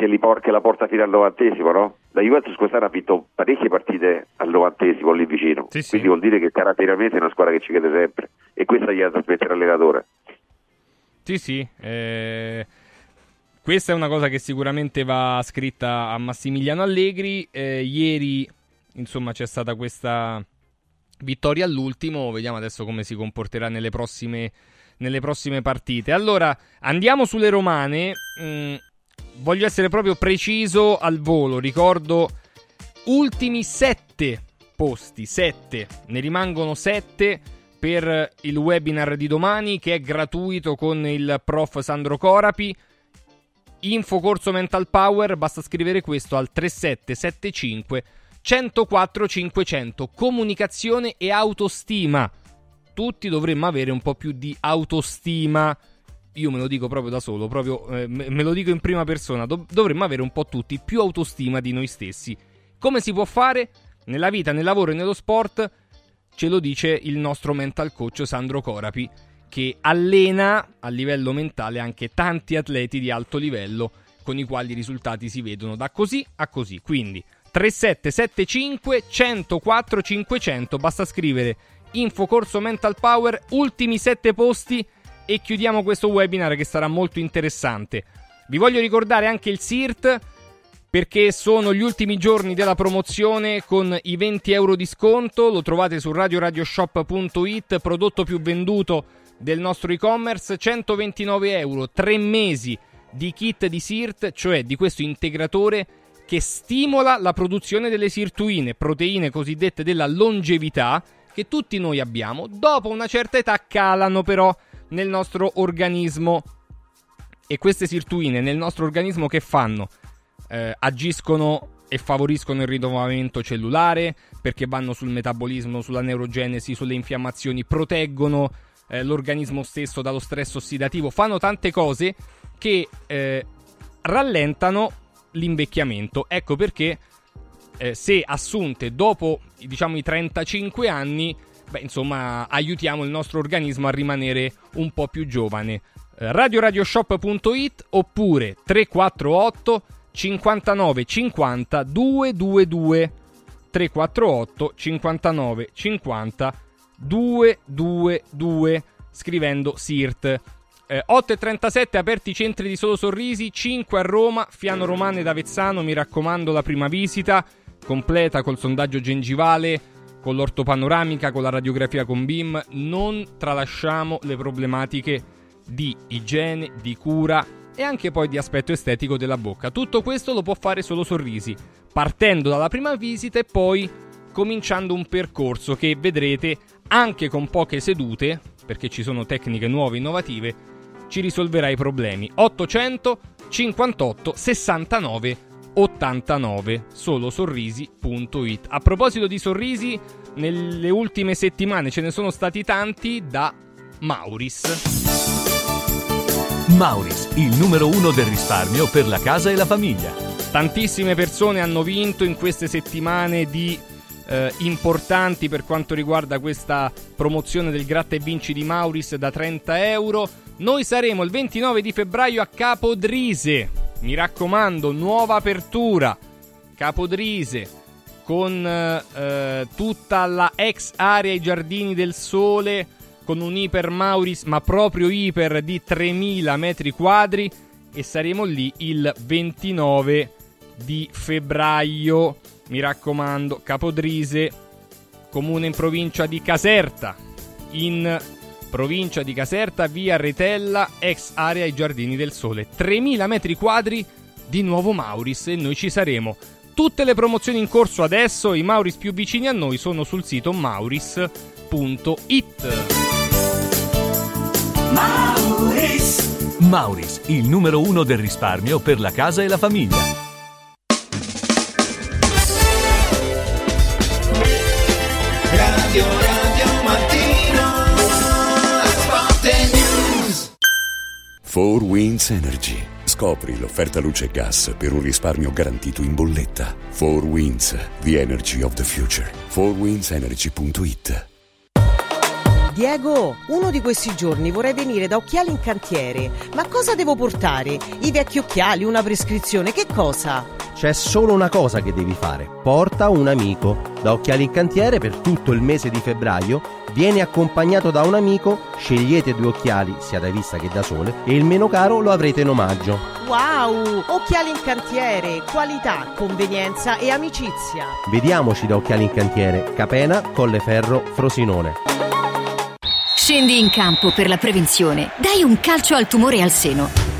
la porta fino al 90esimo, no? La Juventus quest'anno ha vinto parecchie partite al 90esimo lì vicino, sì, quindi vuol dire che caratterialmente è una squadra che ci crede sempre, e questa gliela trasmette l'allenatore. Sì, questa è una cosa che sicuramente va scritta a Massimiliano Allegri. Ieri insomma c'è stata questa vittoria all'ultimo, vediamo adesso come si comporterà nelle prossime partite. Allora andiamo sulle romane, voglio essere proprio preciso al volo, ricordo ultimi 7 posti, 7, ne rimangono 7 per il webinar di domani, che è gratuito con il prof Sandro Corapi. Info corso Mental Power, basta scrivere questo al 3775 104 500. Comunicazione e autostima. Tutti dovremmo avere un po' più di autostima. Io me lo dico proprio da solo, me lo dico in prima persona. Dovremmo avere un po' tutti più autostima di noi stessi. Come si può fare? Nella vita, nel lavoro e nello sport. Ce lo dice il nostro mental coach Sandro Corapi, che allena a livello mentale anche tanti atleti di alto livello, con i quali i risultati si vedono da così a così. Quindi 3775 104 500, basta scrivere info corso Mental Power, ultimi 7 posti, e chiudiamo questo webinar che sarà molto interessante. Vi voglio ricordare anche il SIRT, perché sono gli ultimi giorni della promozione con i 20 euro di sconto, lo trovate su radioradioshop.it, prodotto più venduto del nostro e-commerce, 129 euro, 3 mesi di kit di SIRT, cioè di questo integratore che stimola la produzione delle sirtuine, proteine cosiddette della longevità, che tutti noi abbiamo, dopo una certa età calano però nel nostro organismo. E queste sirtuine nel nostro organismo che fanno? agiscono e favoriscono il rinnovamento cellulare, perché vanno sul metabolismo, sulla neurogenesi, sulle infiammazioni, proteggono l'organismo stesso dallo stress ossidativo, fanno tante cose che rallentano l'invecchiamento. Ecco perché se assunte dopo, diciamo, i 35 anni, beh, insomma, aiutiamo il nostro organismo a rimanere un po' più giovane. RadioRadioShop.it oppure 348 59 50 222, 348 59 50 222, scrivendo SIRT. 8:37 aperti i centri di Solo Sorrisi, 5 a Roma, Fiano Romane ed Avezzano, mi raccomando la prima visita completa col sondaggio gengivale, con l'ortopanoramica, con la radiografia con BIM. Non tralasciamo le problematiche di igiene, di cura e anche poi di aspetto estetico della bocca. Tutto questo lo può fare Solo Sorrisi, partendo dalla prima visita e poi cominciando un percorso che vedrete anche con poche sedute, perché ci sono tecniche nuove, innovative, ci risolverà i problemi. 858 69 89, solosorrisi.it. A proposito di sorrisi, nelle ultime settimane ce ne sono stati tanti da Mauris. Mauris, il numero uno del risparmio per la casa e la famiglia. Tantissime persone hanno vinto in queste settimane di importanti per quanto riguarda questa promozione del gratta e vinci di Mauris da 30 euro. Noi saremo il 29 di febbraio a Capodrise, mi raccomando, nuova apertura Capodrise con tutta la ex area I Giardini del Sole, con un iper Mauris, ma proprio iper, di 3000 metri quadri, e saremo lì il 29 di febbraio. Mi raccomando, Capodrise, comune in provincia di Caserta, via Retella, ex area I Giardini del Sole. 3000 metri quadri di nuovo Mauris e noi ci saremo. Tutte le promozioni in corso adesso, i Mauris più vicini a noi sono sul sito mauris.it. Mauris. Mauris, il numero uno del risparmio per la casa e la famiglia. Radio Mattino Sport e News. 4 Winds Energy. Scopri l'offerta luce e gas per un risparmio garantito in bolletta. 4 Winds, the energy of the future. 4windsenergy.it. Diego, uno di questi giorni vorrei venire da Occhiali in Cantiere. Ma cosa devo portare? I vecchi occhiali, una prescrizione, che cosa? C'è solo una cosa che devi fare: porta un amico. Da Occhiali in Cantiere per tutto il mese di febbraio vieni accompagnato da un amico, scegliete due occhiali, sia da vista che da sole, e il meno caro lo avrete in omaggio. Wow! Occhiali in Cantiere, qualità, convenienza e amicizia. Vediamoci da Occhiali in Cantiere, Capena, Colleferro, Frosinone. Scendi in campo per la prevenzione, dai un calcio al tumore al seno.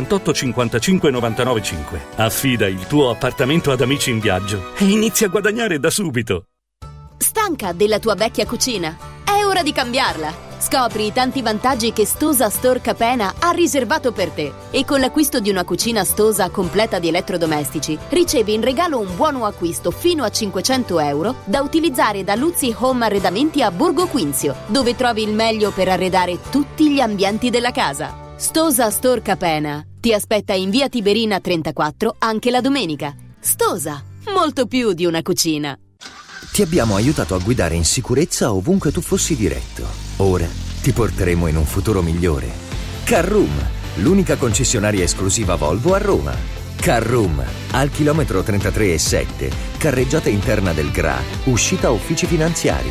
55 99 5. Affida il tuo appartamento ad Amici in Viaggio e inizia a guadagnare da subito. Stanca della tua vecchia cucina? È ora di cambiarla. Scopri i tanti vantaggi che Stosa Store Capena ha riservato per te e con l'acquisto di una cucina Stosa completa di elettrodomestici ricevi in regalo un buono acquisto fino a 500 euro da utilizzare da Luzzi Home Arredamenti a Borgo Quinzio, dove trovi il meglio per arredare tutti gli ambienti della casa. Stosa Store Capena ti aspetta in via Tiberina 34 anche la domenica. Stosa, molto più di una cucina. Ti abbiamo aiutato a guidare in sicurezza ovunque tu fossi diretto. Ora ti porteremo in un futuro migliore. Carroom, l'unica concessionaria esclusiva Volvo a Roma. Carroom, al chilometro 33,7, carreggiata interna del GRA, uscita uffici finanziari.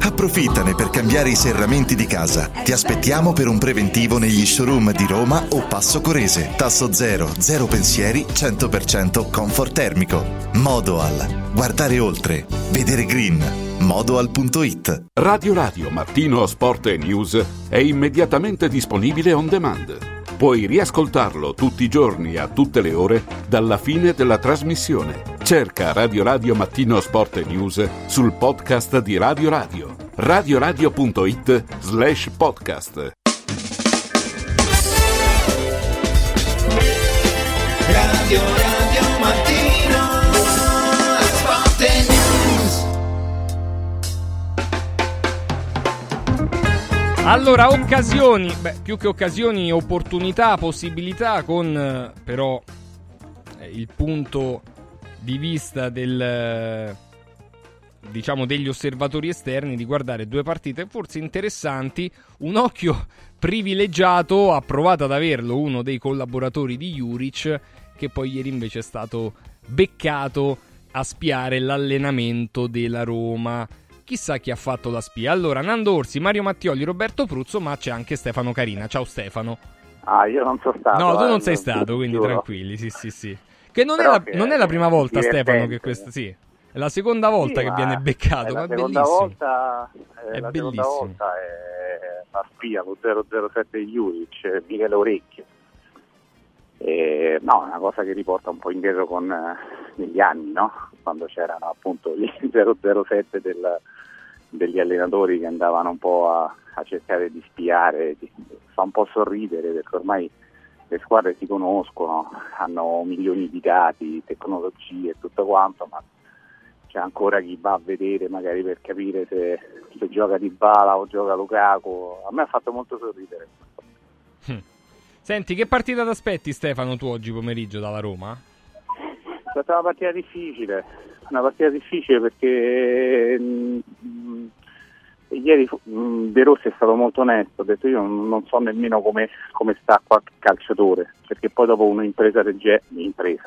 Approfittane per cambiare i serramenti di casa. Ti aspettiamo per un preventivo negli showroom di Roma o Passo Corese. Tasso zero, zero pensieri, 100% comfort termico. Modoal. Guardare oltre, vedere green. Modoal.it. Radio Mattino Sport e News è immediatamente disponibile on demand. Puoi riascoltarlo tutti i giorni a tutte le ore dalla fine della trasmissione. Cerca Radio Mattino Sport e News sul podcast di Radio. RadioRadio.it/podcast. Radio Mattino. Allora, occasioni, più che occasioni, opportunità, possibilità, con però il punto di vista degli osservatori esterni, di guardare due partite forse interessanti. Un occhio privilegiato ha provato ad averlo uno dei collaboratori di Juric, che poi ieri invece è stato beccato a spiare l'allenamento della Roma. Chissà chi ha fatto la spia. Allora, Nando Orsi, Mario Mattioli, Roberto Pruzzo, ma c'è anche Stefano Carina. Ciao Stefano. Ah, io non sono stato. No, tu non sei stato, quindi giuro. Tranquilli, sì. Che non, non è la prima volta, Stefano, che questo... Sì, è la seconda volta che viene beccato, ma è bellissimo. Volta, è la bellissimo. Seconda volta è la spia con 007 Juric, Michele Orecchio. No, è una cosa che riporta un po' indietro con negli anni, no? Quando c'erano appunto gli 007 degli allenatori che andavano un po' a cercare di spiare. Fa un po' sorridere perché ormai le squadre si conoscono, hanno milioni di dati, tecnologie e tutto quanto, ma c'è ancora chi va a vedere magari per capire se gioca Dybala o gioca Lukaku. A me ha fatto molto sorridere. Senti, che partita t'aspetti, Stefano, tu oggi pomeriggio dalla Roma? È stata una partita difficile perché ieri De Rossi è stato molto onesto, ha detto io non so nemmeno come sta qualche calciatore, perché poi dopo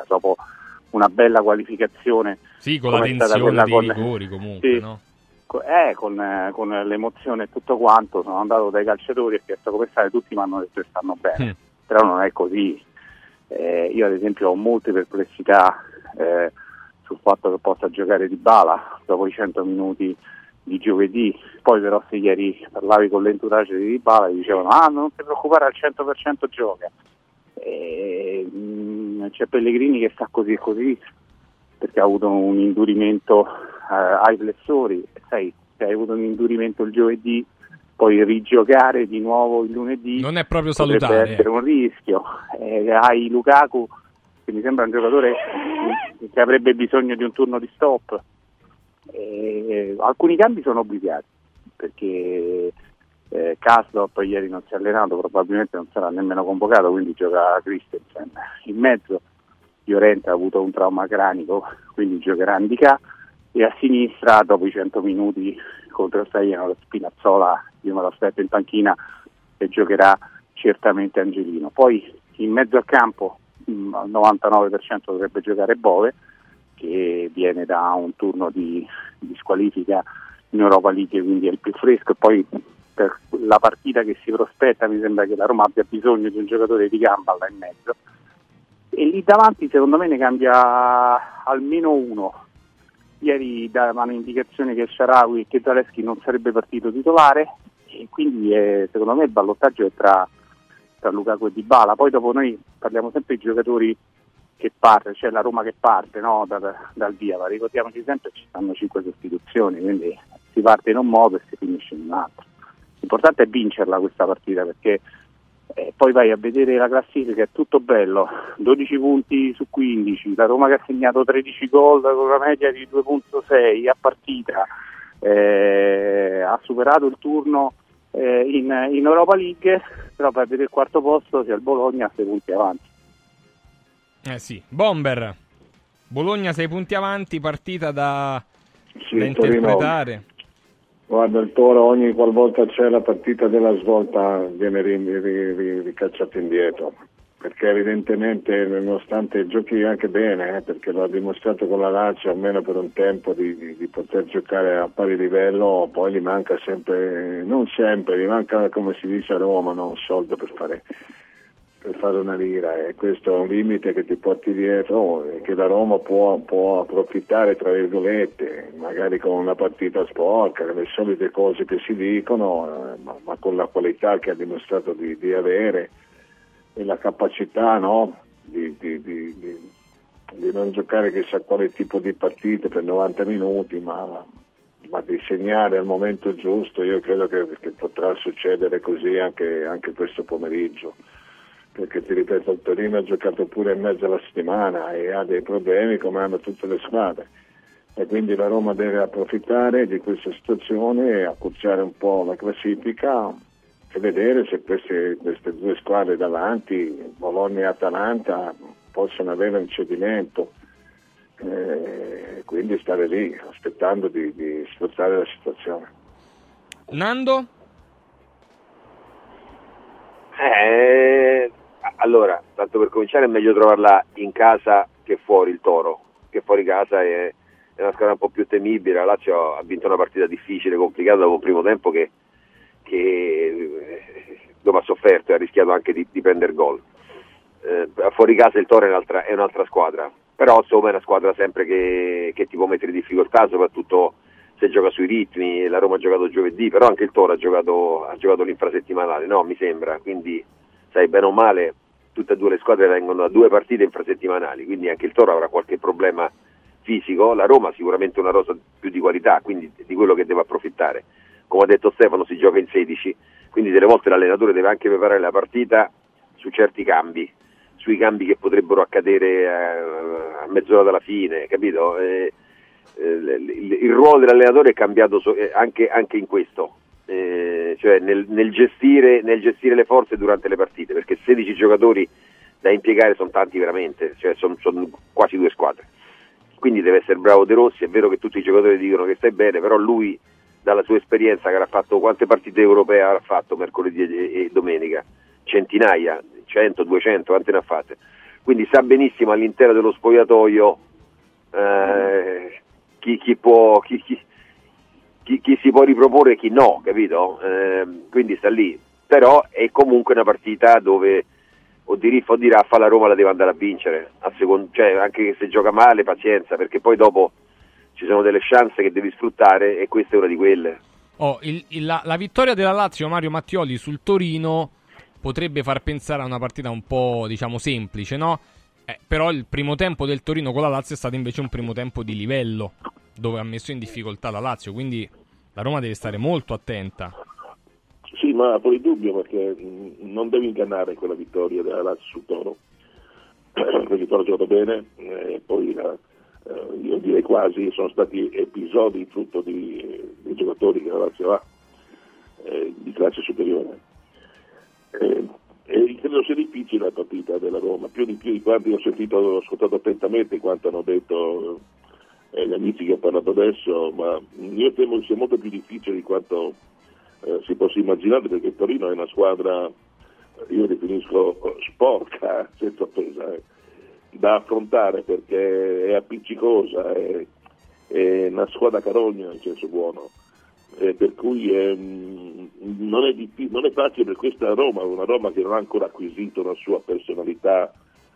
dopo una bella qualificazione, sì, con la tensione dei rigori comunque, sì, no? Con l'emozione e tutto quanto, sono andato dai calciatori e chiesto come stare, tutti mi hanno detto che stanno bene. Però non è così. Io ad esempio ho molte perplessità sul fatto che possa giocare Dybala dopo i 100 minuti di giovedì. Poi però se ieri parlavi con l'entourage di Dybala e dicevano non ti preoccupare, al 100% gioca. C'è Pellegrini che sta così e così perché ha avuto un indurimento ai flessori. Sai, se hai avuto un indurimento il giovedì, poi rigiocare di nuovo il lunedì non è proprio salutare, potrebbe essere un rischio. Hai Lukaku, che mi sembra un giocatore che avrebbe bisogno di un turno di stop. Alcuni cambi sono obbligati perché Kaslop ieri non si è allenato, probabilmente non sarà nemmeno convocato, quindi gioca Christensen. In mezzo Llorente ha avuto un trauma cranico, quindi giocherà Andica, e a sinistra dopo i 100 minuti contro Saiano Spinazzola io me lo aspetto in panchina e giocherà certamente Angelino. Poi in mezzo al campo al 99% dovrebbe giocare Bove, che viene da un turno di squalifica in Europa League, quindi è il più fresco, e poi per la partita che si prospetta mi sembra che la Roma abbia bisogno di un giocatore di gamba là in mezzo, e lì davanti secondo me ne cambia almeno uno. Ieri davano indicazione che El Shaarawy e che Zalewski non sarebbe partito titolare, e quindi secondo me il ballottaggio è tra Lukaku e Dybala. Poi dopo noi parliamo sempre di giocatori che parte, cioè la Roma che parte, no? dal via, ma ricordiamoci sempre che ci stanno 5 sostituzioni, quindi si parte in un modo e si finisce in un altro. L'importante è vincerla questa partita, perché poi vai a vedere la classifica, è tutto bello, 12 punti su 15, la Roma che ha segnato 13 gol con una media di 2.6 a partita, ha superato il turno in Europa League, però vai a vedere il quarto posto, c'è il Bologna a 6 punti avanti. Sì, bomber, Bologna 6 punti avanti, partita da interpretare. Guarda, il Toro ogni qualvolta c'è la partita della svolta viene ricacciato indietro, perché evidentemente nonostante giochi anche bene, perché lo ha dimostrato con la Lazio almeno per un tempo di poter giocare a pari livello, poi gli manca sempre, non sempre, gli manca, come si dice a Roma, un soldo per fare una lira, e questo è un limite che ti porti dietro e che la Roma può approfittare, tra virgolette, magari con una partita sporca, le solite cose che si dicono, ma con la qualità che ha dimostrato di avere e la capacità, no? di non giocare chissà quale tipo di partite per 90 minuti, ma di segnare al momento giusto. Io credo che potrà succedere così anche questo pomeriggio, perché ti ripeto, il Torino ha giocato pure in mezzo alla settimana e ha dei problemi come hanno tutte le squadre, e quindi la Roma deve approfittare di questa situazione, accorciare un po' la classifica e vedere se queste due squadre davanti, Bologna e Atalanta, possono avere un cedimento, quindi stare lì aspettando di sfruttare la situazione. Nando? Allora, tanto per cominciare, è meglio trovarla in casa che fuori il Toro, che fuori casa è una squadra un po' più temibile. La Lazio ha vinto una partita difficile, complicata, dopo un primo tempo che dove ha sofferto e ha rischiato anche di prendere gol. Fuori casa il Toro è un'altra squadra, però insomma è una squadra sempre che ti può mettere in difficoltà, soprattutto se gioca sui ritmi. La Roma ha giocato giovedì, però anche il Toro ha giocato l'infrasettimanale, no? Mi sembra, quindi sai bene o male tutte e due le squadre vengono da due partite infrasettimanali, quindi anche il Toro avrà qualche problema fisico. La Roma sicuramente una rosa più di qualità, quindi di quello che deve approfittare. Come ha detto Stefano, si gioca in 16, quindi delle volte l'allenatore deve anche preparare la partita su certi cambi, sui cambi che potrebbero accadere a mezz'ora dalla fine, capito? Il ruolo dell'allenatore è cambiato anche in questo, cioè nel gestire le forze durante le partite, perché 16 giocatori da impiegare sono tanti veramente, cioè sono quasi due squadre, quindi deve essere bravo De Rossi. È vero che tutti i giocatori dicono che stai bene, però lui dalla sua esperienza, che ha fatto quante partite europee ha fatto mercoledì e domenica? Centinaia, 100, 200, quante ne ha fatte, quindi sa benissimo all'interno dello spogliatoio chi si può riproporre e chi no, capito? Quindi sta lì, però è comunque una partita dove o di riffa o di raffa la Roma la deve andare a vincere, cioè anche se gioca male, pazienza, perché poi dopo ci sono delle chance che devi sfruttare e questa è una di quelle. La vittoria della Lazio, Mario Mattioli, sul Torino potrebbe far pensare a una partita un po', diciamo, semplice, no? Però il primo tempo del Torino con la Lazio è stato invece un primo tempo di livello, dove ha messo in difficoltà la Lazio, quindi la Roma deve stare molto attenta. Sì, ma poi dubbio, perché non devi ingannare quella vittoria della Lazio sul Toro, perché il Toro ha giocato bene, e poi io direi quasi sono stati episodi frutto di giocatori che la Lazio ha, di classe superiore. E credo sia difficile la partita della Roma, più di quanti ho ascoltato attentamente quanto hanno detto gli amici che ho parlato adesso, ma io temo che sia molto più difficile di quanto si possa immaginare, perché Torino è una squadra, io definisco sporca, senza offesa, da affrontare, perché è appiccicosa, è una squadra carogna nel senso buono, per cui non è facile per questa Roma, una Roma che non ha ancora acquisito una sua personalità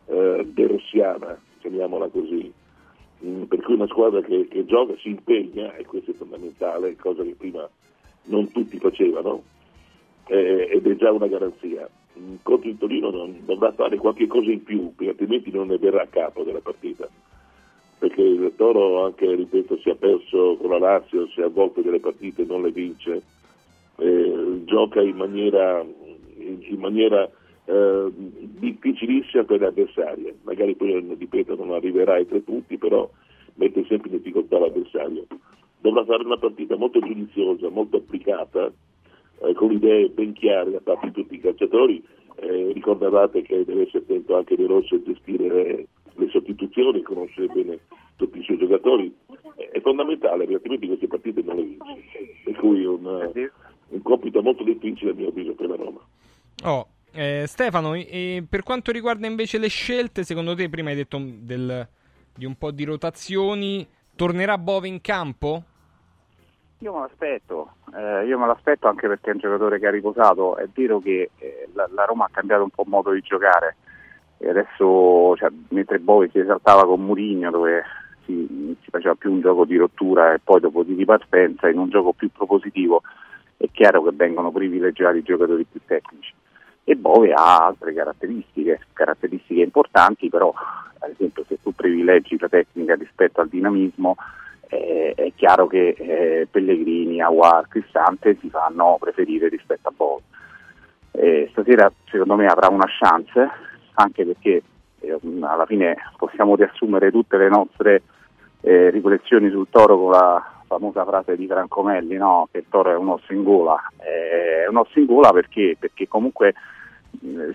derossiana, chiamiamola così. Per cui una squadra che gioca, si impegna, e questo è fondamentale, cosa che prima non tutti facevano, ed è già una garanzia. contro il Torino dovrà fare qualche cosa in più, perché altrimenti non ne verrà a capo della partita, perché il Toro, anche ripeto, si è perso con la Lazio, se a volte delle partite non le vince, gioca in maniera difficilissima per le avversarie, magari poi, ripeto, non arriverà ai 3 punti, però mette sempre in difficoltà l'avversario. Dovrà fare una partita molto giudiziosa, molto applicata, con idee ben chiare da parte di tutti i calciatori. Ricordavate che deve essere attento anche De Rossi a gestire le sostituzioni, conoscere bene tutti i suoi giocatori, è fondamentale, perché altrimenti queste partite non le vince, per cui è un compito molto difficile, a mio avviso, per la Roma. Stefano, per quanto riguarda invece le scelte, secondo te, prima hai detto di un po' di rotazioni, tornerà Bove in campo? Io me l'aspetto, anche perché è un giocatore che ha riposato. È vero che la Roma ha cambiato un po' modo di giocare, e adesso, mentre Bove si esaltava con Mourinho, dove si faceva più un gioco di rottura e poi dopo di partenza, in un gioco più propositivo, è chiaro che vengono privilegiati i giocatori più tecnici, e Bove ha altre caratteristiche importanti, però ad esempio se tu privilegi la tecnica rispetto al dinamismo, è chiaro che Pellegrini, Aouar, Cristante si fanno preferire rispetto a Bove. Stasera secondo me avrà una chance, anche perché alla fine possiamo riassumere tutte le nostre riflessioni sul Toro con la famosa frase di Francomelli, no? Che il Toro è un osso in gola. È un osso in gola perché comunque,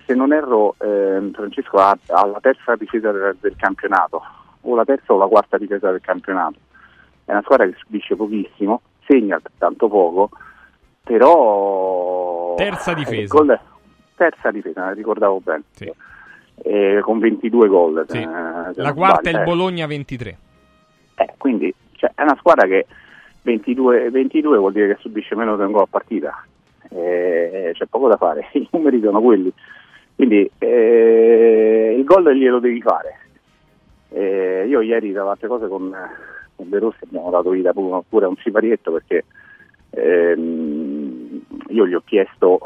se non erro, Francesco ha la terza difesa del campionato, o la terza o la quarta difesa del campionato. È una squadra che subisce pochissimo, segna tanto poco, però terza difesa, ricordavo bene, sì. Con 22 gol, sì. La quarta è il Bologna, 23. Quindi è una squadra che 22 vuol dire che subisce meno di un gol a partita, c'è poco da fare, i numeri sono quelli, quindi il gol glielo devi fare. Io ieri, tra le altre cose, con De Rossi abbiamo dato vita pure a un siparietto, perché io gli ho chiesto,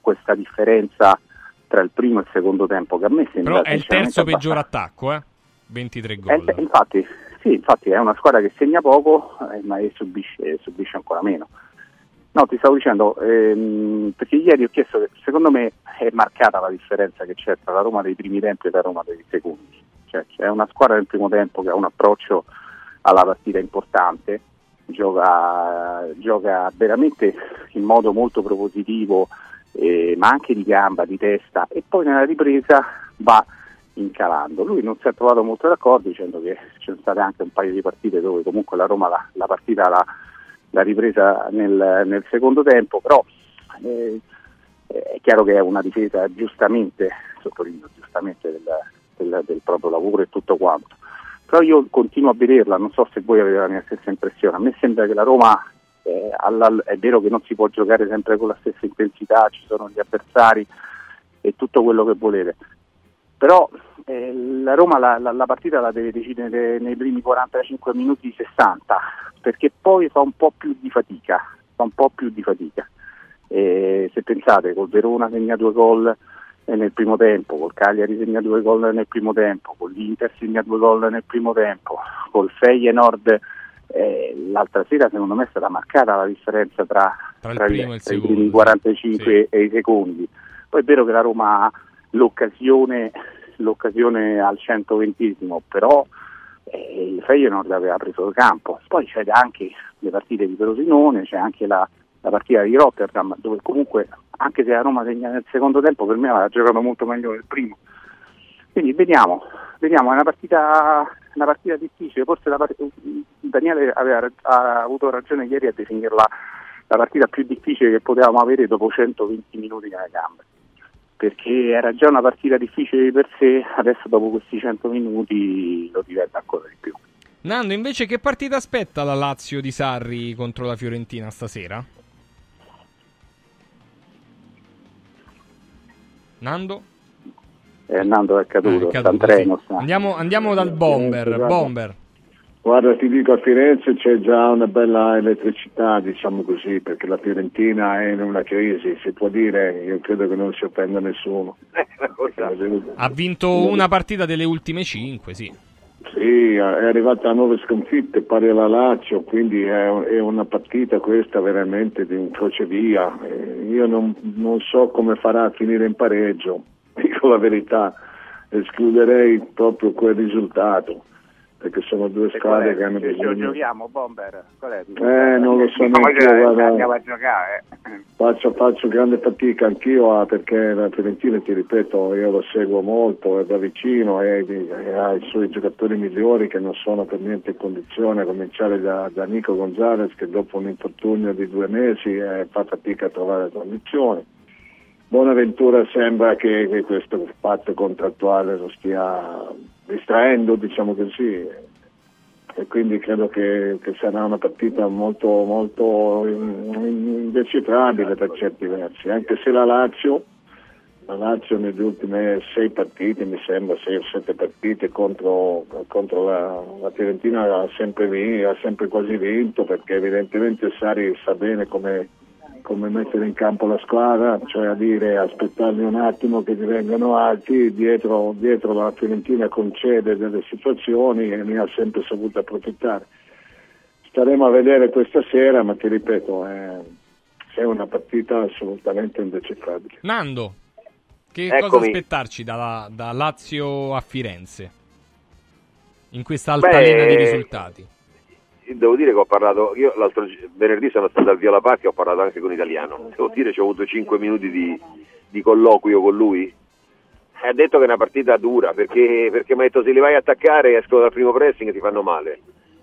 questa differenza tra il primo e il secondo tempo, che a me sembra, però è il terzo peggior attacco, 23 gol, infatti è una squadra che segna poco, ma subisce ancora meno. No, ti stavo dicendo, perché ieri ho chiesto che secondo me è marcata la differenza che c'è tra la Roma dei primi tempi e la Roma dei secondi. C'è una squadra nel primo tempo che ha un approccio alla partita importante, gioca veramente in modo molto propositivo, ma anche di gamba, di testa, e poi nella ripresa va incalando. Lui non si è trovato molto d'accordo, dicendo che ci sono state anche un paio di partite dove comunque la Roma la partita l'ha ripresa nel secondo tempo, però è chiaro che è una difesa, giustamente, sottolineo giustamente, del proprio lavoro e tutto quanto, però io continuo a vederla, non so se voi avete la mia stessa impressione. A me sembra che la Roma, è vero che non si può giocare sempre con la stessa intensità, ci sono gli avversari e tutto quello che volete, però la Roma la partita la deve decidere nei primi 45 minuti 60, perché poi fa un po' più di fatica. Se pensate, col Verona segna 2 gol nel primo tempo, col Cagliari segna 2 gol nel primo tempo, con l'Inter segna 2 gol nel primo tempo, col Feyenoord l'altra sera secondo me è stata marcata la differenza tra il primo e il secondo, i primi 45 e i secondi. Poi è vero che la Roma ha l'occasione al 120esimo, però il Feyenoord aveva preso il campo. Poi c'è anche le partite di Frosinone, c'è anche la partita di Rotterdam, dove comunque, anche se la Roma segna nel secondo tempo, per me aveva giocato molto meglio del primo. Quindi vediamo, è una partita difficile. Forse Daniele ha avuto ragione ieri a definirla la partita più difficile che potevamo avere dopo 120 minuti nelle gambe, perché era già una partita difficile di per sé, adesso dopo questi 100 minuti lo diventa ancora di più. Nando, invece, che partita aspetta la Lazio di Sarri contro la Fiorentina stasera? Nando? Nando è caduto. Andiamo dal Bomber. Guarda, ti dico, a Firenze c'è già una bella elettricità, diciamo così, perché la Fiorentina è in una crisi, si può dire, io credo che non si offenda nessuno. Ha vinto una partita delle ultime 5, sì. Sì, è arrivata a 9 sconfitte, pari alla Lazio, quindi è una partita questa veramente di un crocevia. Io non so come farà a finire in pareggio, dico la verità, escluderei proprio quel risultato, perché sono due squadre che hanno bisogno. Ci giochiamo, Bomber? Qual è? Non lo so neanche. Faccio grande fatica anch'io, perché la Fiorentina, ti ripeto, io lo seguo molto da vicino e ha i suoi giocatori migliori che non sono per niente in condizione, a cominciare da Nico Gonzalez, che dopo un infortunio di 2 mesi fa fatica a trovare le condizioni. Bonaventura sembra che questo patto contrattuale lo stia distraendo, diciamo così, e quindi credo che sarà una partita molto, molto indecifrabile per certi versi, anche se la Lazio nelle ultime 6 partite, mi sembra 6 o 7 partite contro la Fiorentina ha sempre quasi vinto, perché evidentemente Sarri sa bene come mettere in campo la squadra, cioè a dire aspettarli un attimo che divengano alti, dietro la Fiorentina concede delle situazioni e ne ha sempre saputo approfittare. Staremo a vedere questa sera, ma ti ripeto, è una partita assolutamente indecifrabile. Nando, che cosa aspettarci da Lazio a Firenze in questa altalena di risultati? Devo dire che ho parlato, io l'altro venerdì sono stato al Viola Park e ho parlato anche con Italiano, devo dire ci ho avuto 5 minuti di colloquio con lui, ha detto che è una partita dura perché mi ha detto se li vai a attaccare escono dal primo pressing e ti fanno male,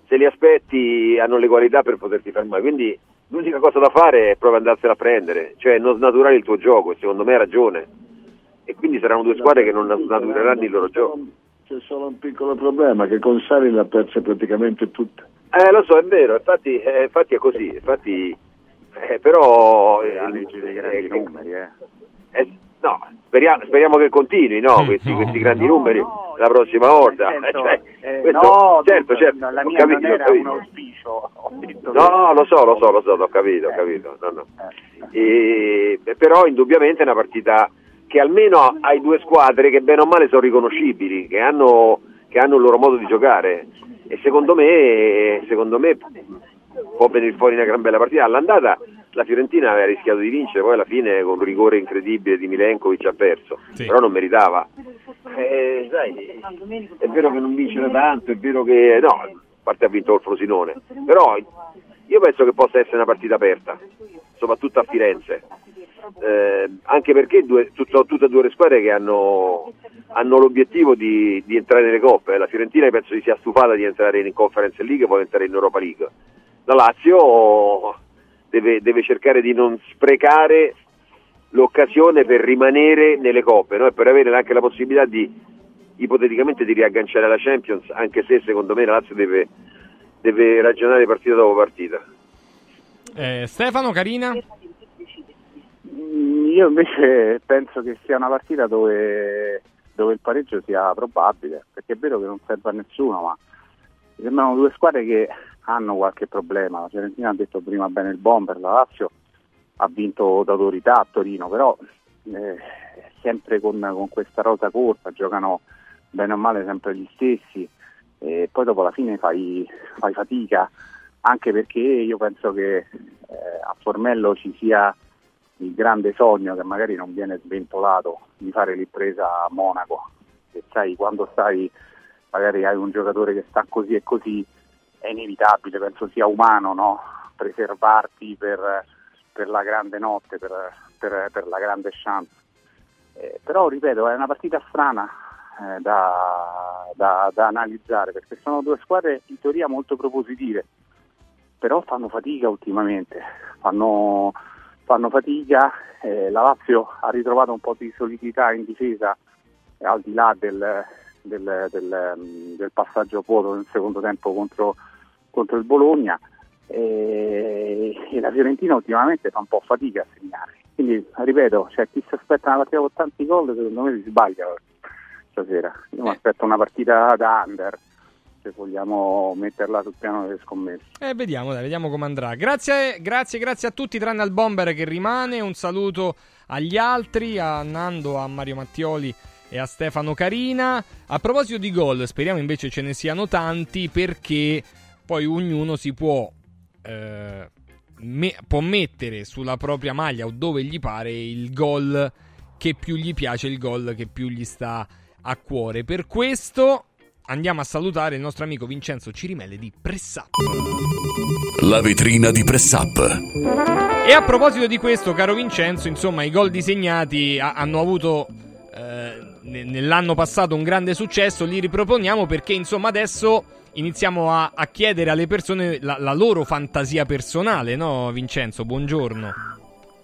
se li aspetti hanno le qualità per poterti fermare, quindi l'unica cosa da fare è proprio andarsela a prendere, cioè non snaturare il tuo gioco, e secondo me ha ragione, e quindi saranno due squadre che non snatureranno il loro gioco. C'è solo un piccolo problema, che con Sarri l'ha persa praticamente tutta. Lo so, è vero, infatti è così, però no, speriamo che continui, no, questi grandi numeri, la prossima volta. Certo, la mia non era un auspicio. No, lo so, ho capito. No. Però indubbiamente è una partita che almeno hai due squadre che bene o male sono riconoscibili, che hanno il loro modo di giocare. E secondo me può venire fuori una gran bella partita. All'andata la Fiorentina aveva rischiato di vincere, poi alla fine con un rigore incredibile di Milenkovic ha perso, sì. Però non meritava, sai, è vero che non vince tanto, è vero che no, a parte ha vinto il Frosinone, però io penso che possa essere una partita aperta, soprattutto a Firenze, anche perché tutte e due le squadre che hanno l'obiettivo di entrare nelle coppe. La Fiorentina penso si sia stufata di entrare in Conference League e vuole entrare in Europa League. La Lazio deve cercare di non sprecare l'occasione per rimanere nelle coppe, no? E per avere anche la possibilità ipoteticamente di riagganciare la Champions, anche se secondo me la Lazio deve ragionare partita dopo partita. Stefano Carina? Io invece penso che sia una partita dove il pareggio sia probabile, perché è vero che non serve a nessuno, ma mi sembrano due squadre che hanno qualche problema. La Fiorentina, ha detto prima bene il Bomber, la Lazio ha vinto d'autorità a Torino, però sempre con questa rosa corta, giocano bene o male sempre gli stessi, e poi dopo alla fine fai fatica, anche perché io penso che a Formello ci sia il grande sogno, che magari non viene sventolato, di fare l'impresa a Monaco, e sai, quando stai magari hai un giocatore che sta così e così, è inevitabile, penso sia umano, no? Preservarti per la grande notte, per la grande chance, però ripeto, è una partita strana da analizzare, perché sono due squadre in teoria molto propositive, però fanno fatica ultimamente, fanno fatica, la Lazio ha ritrovato un po' di solidità in difesa, al di là del passaggio a vuoto nel secondo tempo contro il Bologna, e la Fiorentina ultimamente fa un po' fatica a segnare, quindi ripeto, cioè, chi si aspetta una partita con tanti gol secondo me si sbaglia stasera. Io mi aspetto una partita da under, se vogliamo metterla sul piano delle scommesse. Vediamo, dai, vediamo come andrà. Grazie a tutti, tranne al Bomber che rimane. Un saluto agli altri, a Nando, a Mario Mattioli e a Stefano Carina. A proposito di gol, speriamo invece ce ne siano tanti, perché poi ognuno si può può mettere sulla propria maglia o dove gli pare il gol che più gli piace, il gol che più gli sta a cuore. Per questo andiamo a salutare il nostro amico Vincenzo Cirimelle di Press Up, la vetrina di Press Up. E a proposito di questo, caro Vincenzo, insomma, i gol disegnati hanno avuto nell'anno passato un grande successo, li riproponiamo perché insomma adesso iniziamo a chiedere alle persone la loro fantasia personale, no Vincenzo? Buongiorno.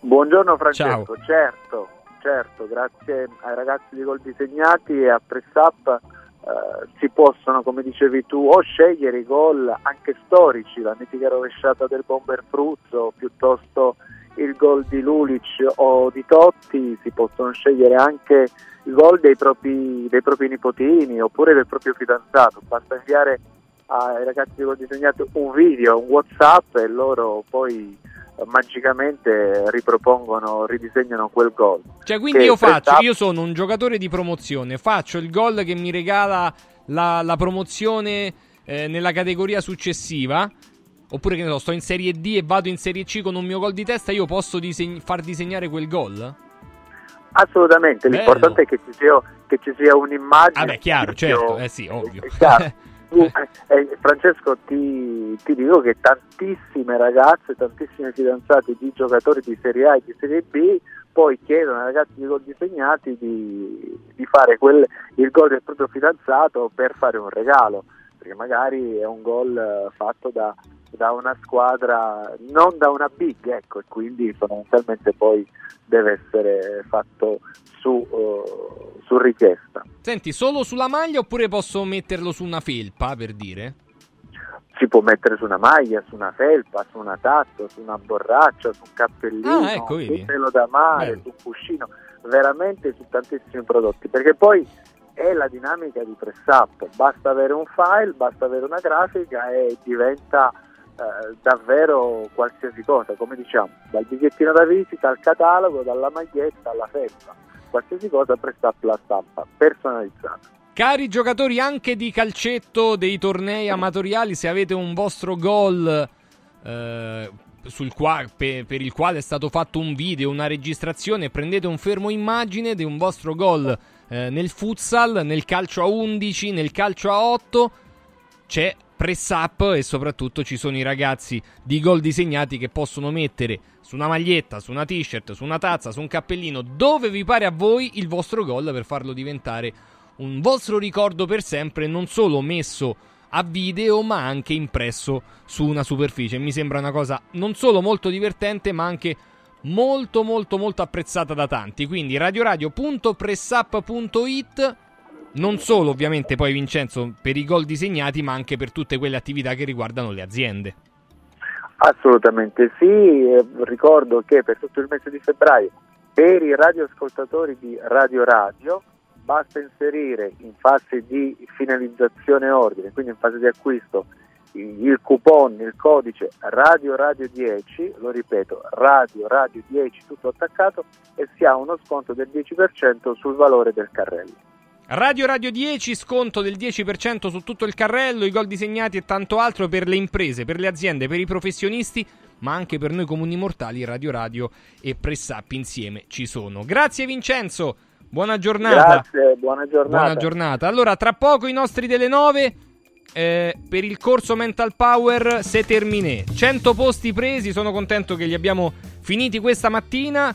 Buongiorno Francesco. Ciao. Certo, grazie ai ragazzi di Gol Disegnati e a Press Up si possono, come dicevi tu, o scegliere i gol anche storici, la mitica rovesciata del Bomber Pruzzo, piuttosto il gol di Lulic o di Totti, si possono scegliere anche i gol dei propri nipotini oppure del proprio fidanzato. Basta inviare ai ragazzi di Gol Disegnati un video, un WhatsApp, e loro poi magicamente ridisegnano quel gol. Cioè, quindi io sono un giocatore di promozione, faccio il gol che mi regala la promozione nella categoria successiva, oppure che ne so, sto in Serie D e vado in Serie C con un mio gol di testa, io posso far disegnare quel gol? Assolutamente. Bello. L'importante è che ci sia un'immagine. Ah beh, chiaro, certo, sì, ovvio. Francesco, ti dico che tantissime ragazze, tantissime fidanzate di giocatori di Serie A e di Serie B poi chiedono ai ragazzi di Gol Disegnati di fare il gol del proprio fidanzato per fare un regalo, perché magari è un gol fatto da una squadra, non da una big, ecco, e quindi fondamentalmente poi deve essere fatto su richiesta. Senti, solo sulla maglia oppure posso metterlo su una felpa, per dire? Si può mettere su una maglia, su una felpa, su una tazza, su una borraccia, su un cappellino, ecco, su un telo da mare, bello, su un cuscino, veramente su tantissimi prodotti, perché poi è la dinamica di Press Up, basta avere un file, basta avere una grafica e diventa davvero qualsiasi cosa, come diciamo, dal bigliettino da visita al catalogo, dalla maglietta alla felpa, qualsiasi cosa Press Up la stampa personalizzata. Cari giocatori anche di calcetto, dei tornei amatoriali, se avete un vostro gol per il quale è stato fatto un video, una registrazione, prendete un fermo immagine di un vostro gol nel futsal, nel calcio a 11, nel calcio a 8, c'è Press Up e soprattutto ci sono i ragazzi di Gol Disegnati che possono mettere su una maglietta, su una t-shirt, su una tazza, su un cappellino, dove vi pare a voi, il vostro gol, per farlo diventare un vostro ricordo per sempre, non solo messo a video ma anche impresso su una superficie. Mi sembra una cosa non solo molto divertente ma anche molto molto molto apprezzata da tanti, quindi radioradio.pressup.it, non solo ovviamente poi, Vincenzo, per i Gol Disegnati ma anche per tutte quelle attività che riguardano le aziende. Assolutamente sì, ricordo che per tutto il mese di febbraio per i radioascoltatori di Radio Radio basta inserire in fase di finalizzazione ordine, quindi in fase di acquisto, il coupon, il codice Radio Radio 10, lo ripeto, Radio Radio 10 tutto attaccato, e si ha uno sconto del 10% sul valore del carrello. Radio Radio 10, sconto del 10% su tutto il carrello, i Gol Disegnati e tanto altro per le imprese, per le aziende, per i professionisti, ma anche per noi comuni mortali. Radio Radio e Press Up insieme ci sono. Grazie Vincenzo, buona giornata. Grazie, buona giornata. Buona giornata. Allora, tra poco i nostri delle 9 per il corso Mental Power se terminé. 100 posti presi, sono contento che li abbiamo finiti questa mattina.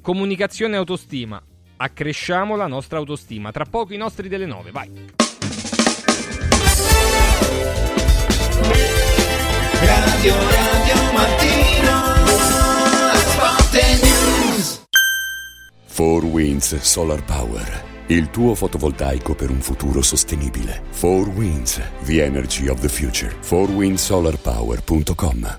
Comunicazione e autostima. Accresciamo la nostra autostima. Tra poco i nostri delle 9, vai. Radio Radio Mattino, Sport e News. 4 Winds Solar Power, il tuo fotovoltaico per un futuro sostenibile. 4 Winds, the energy of the future. 4windsolarpower.com.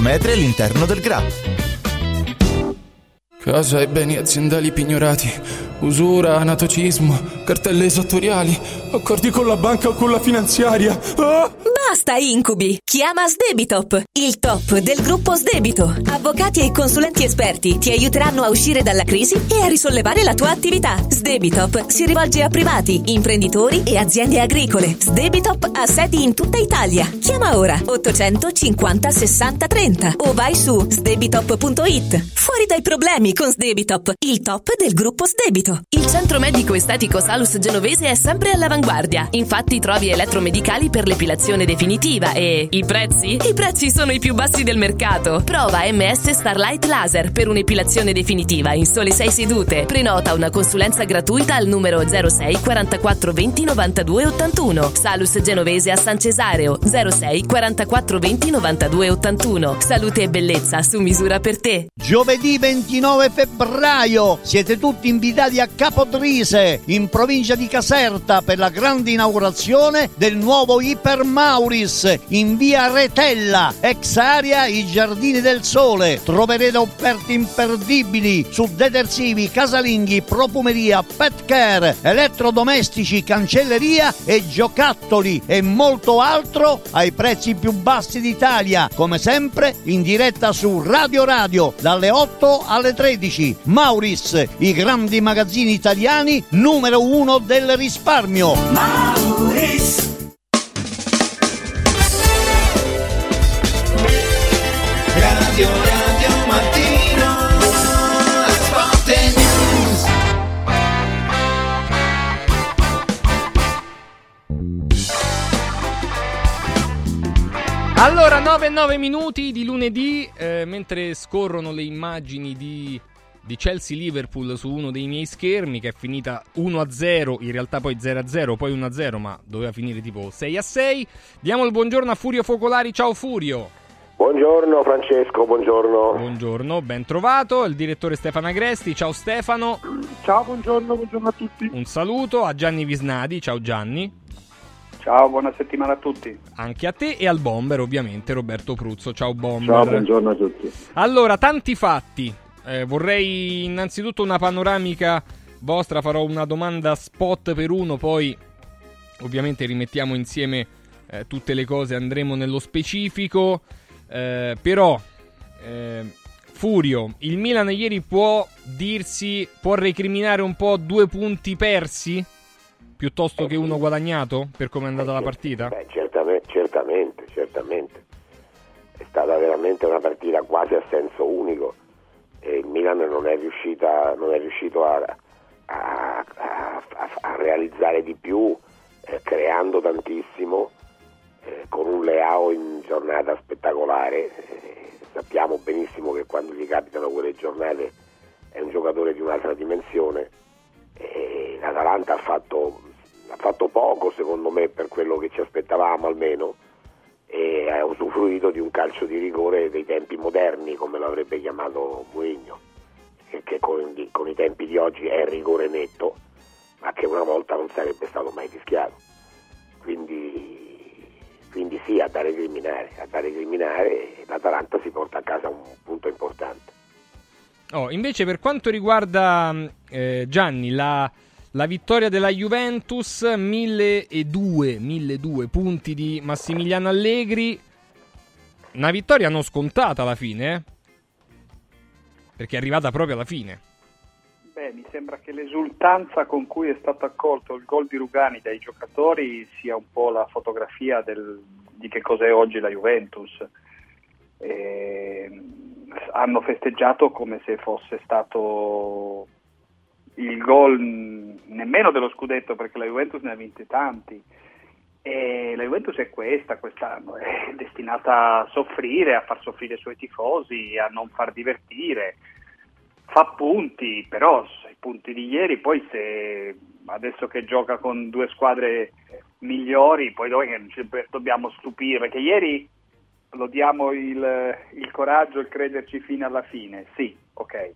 metri all'interno del GRA. Casa e beni aziendali pignorati, usura, anatocismo, cartelle esattoriali, accordi con la banca o con la finanziaria. Ah! Basta incubi! Chiama Sdebitop, il top del gruppo Sdebito. Avvocati e consulenti esperti ti aiuteranno a uscire dalla crisi e a risollevare la tua attività. Sdebitop si rivolge a privati, imprenditori e aziende agricole. Sdebitop ha sedi in tutta Italia. Chiama ora 850 60 30 o vai su sdebitop.it. Fuori dai problemi con Sdebitop, il top del gruppo Sdebito. Il centro medico estetico Salus Genovese è sempre all'avanguardia. Infatti trovi elettromedicali per l'epilazione definitiva e... I prezzi? I prezzi sono i più bassi del mercato. Prova MS Starlight Laser per un'epilazione definitiva in sole 6 sedute. Prenota una consulenza gratuita al numero 06 44 20 92 81. Salus Genovese a San Cesareo, 06 44 20 92 81. Salute e bellezza su misura per te. Giovedì 29 febbraio siete tutti invitati a Capodrise, in provincia di Caserta, per la grande inaugurazione del nuovo Iper Mauris in via Retella, ex area I Giardini del Sole. Troverete offerte imperdibili su detersivi, casalinghi, profumeria, pet care, elettrodomestici, cancelleria e giocattoli e molto altro ai prezzi più bassi d'Italia, come sempre in diretta su Radio Radio dalle 8 alle 13. Mauris, i grandi magazzini italiani, numero uno del risparmio. Mauris. Radio Mattino Sport e News. Allora, 9 minuti di lunedì, mentre scorrono le immagini di Chelsea-Liverpool su uno dei miei schermi, che è finita 1-0, in realtà poi 0-0, poi 1-0, ma doveva finire tipo 6-6. Diamo il buongiorno a Furio Focolari. Ciao Furio. Buongiorno Francesco, buongiorno. Buongiorno, ben trovato. Il direttore Stefano Agresti, ciao Stefano. Ciao, buongiorno a tutti. Un saluto a Gianni Visnadi, ciao Gianni. Ciao, buona settimana a tutti. Anche a te e al Bomber ovviamente, Roberto Pruzzo, ciao Bomber. Ciao, buongiorno a tutti. Allora, tanti fatti, vorrei innanzitutto una panoramica vostra, farò una domanda spot per uno, poi ovviamente rimettiamo insieme tutte le cose, andremo nello specifico. Furio, il Milan ieri può recriminare un po' 2 punti persi piuttosto che uno guadagnato per come è andata la partita? Certamente. È stata veramente una partita quasi a senso unico e il Milan non è riuscito a realizzare di più, creando tantissimo, con un Leao in giornata spettacolare. Sappiamo benissimo che quando gli capitano quelle giornate è un giocatore di un'altra dimensione. L'Atalanta ha fatto poco, secondo me, per quello che ci aspettavamo almeno, e ha usufruito di un calcio di rigore dei tempi moderni, come lo avrebbe chiamato Mourinho, che con i tempi di oggi è rigore netto, ma che una volta non sarebbe stato mai fischiato. Quindi sì, a dare criminare, l'Atalanta si porta a casa un punto importante. Invece per quanto riguarda Gianni, la vittoria della Juventus, 1.200 punti di Massimiliano Allegri, una vittoria non scontata alla fine, perché è arrivata proprio alla fine. Mi sembra che l'esultanza con cui è stato accolto il gol di Rugani dai giocatori sia un po' la fotografia di che cos'è oggi la Juventus. Hanno festeggiato come se fosse stato il gol nemmeno dello scudetto, perché la Juventus ne ha vinti tanti, e la Juventus è quest'anno è destinata a soffrire, a far soffrire i suoi tifosi, a non far divertire. Fa punti, però i punti di ieri, poi se adesso che gioca con due squadre migliori, poi dobbiamo stupire, perché ieri lodiamo il coraggio, il crederci fino alla fine, sì, ok,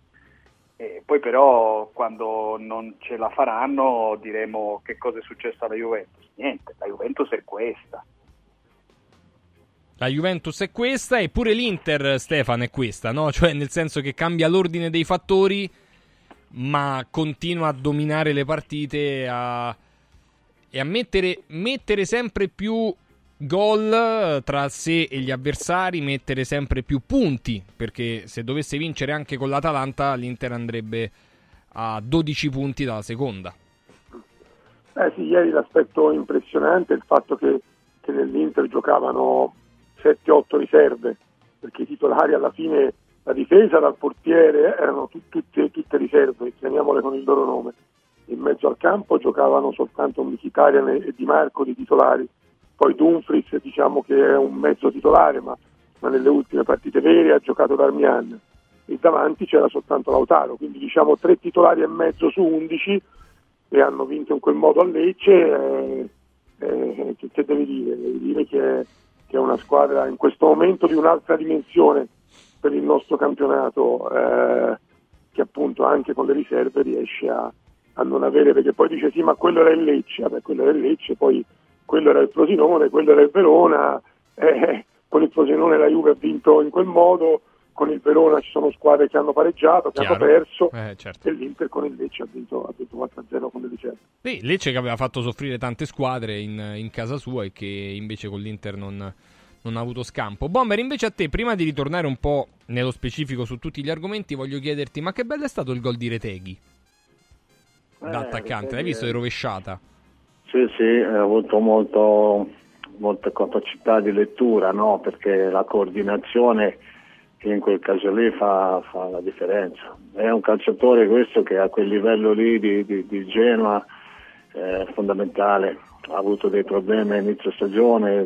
poi però quando non ce la faranno diremo che cosa è successo alla Juventus. Niente, la Juventus è questa. La Juventus è questa, e pure l'Inter, Stefano, è questa, no? Cioè, nel senso che cambia l'ordine dei fattori, ma continua a dominare le partite e a mettere sempre più gol tra sé e gli avversari, mettere sempre più punti, perché se dovesse vincere anche con l'Atalanta l'Inter andrebbe a 12 punti dalla seconda. Sì, ieri l'aspetto impressionante è il fatto che nell'Inter giocavano 7-8 riserve, perché i titolari alla fine, la difesa dal portiere, erano tutte riserve, chiamiamole con il loro nome. In mezzo al campo giocavano soltanto Mkhitaryan e Di Marco di titolari, poi Dumfries, diciamo che è un mezzo titolare, ma nelle ultime partite vere ha giocato Darmian, e davanti c'era soltanto Lautaro, quindi diciamo 3 titolari e mezzo su 11, e hanno vinto in quel modo a Lecce. Che devi dire? Devi dire che è una squadra in questo momento di un'altra dimensione per il nostro campionato, che appunto anche con le riserve riesce a non avere, perché poi dice sì, ma quello era il Lecce, poi quello era il Frosinone, quello era il Verona, con il Frosinone la Juve ha vinto in quel modo, con il Verona ci sono squadre che hanno pareggiato, che hanno perso, certo. E l'Inter con il Lecce ha vinto 4-0 con le riserve. Sì, Lecce che aveva fatto soffrire tante squadre in casa sua, e che invece con l'Inter non ha avuto scampo. Bomber, invece a te, prima di ritornare un po' nello specifico su tutti gli argomenti, voglio chiederti, ma che bello è stato il gol di Reteghi da attaccante, l'hai visto di rovesciata? Sì, ha avuto molta capacità di lettura, no? Perché la coordinazione in quel caso lì fa la differenza. È un calciatore questo che a quel livello lì di Genoa è fondamentale. Ha avuto dei problemi a inizio stagione,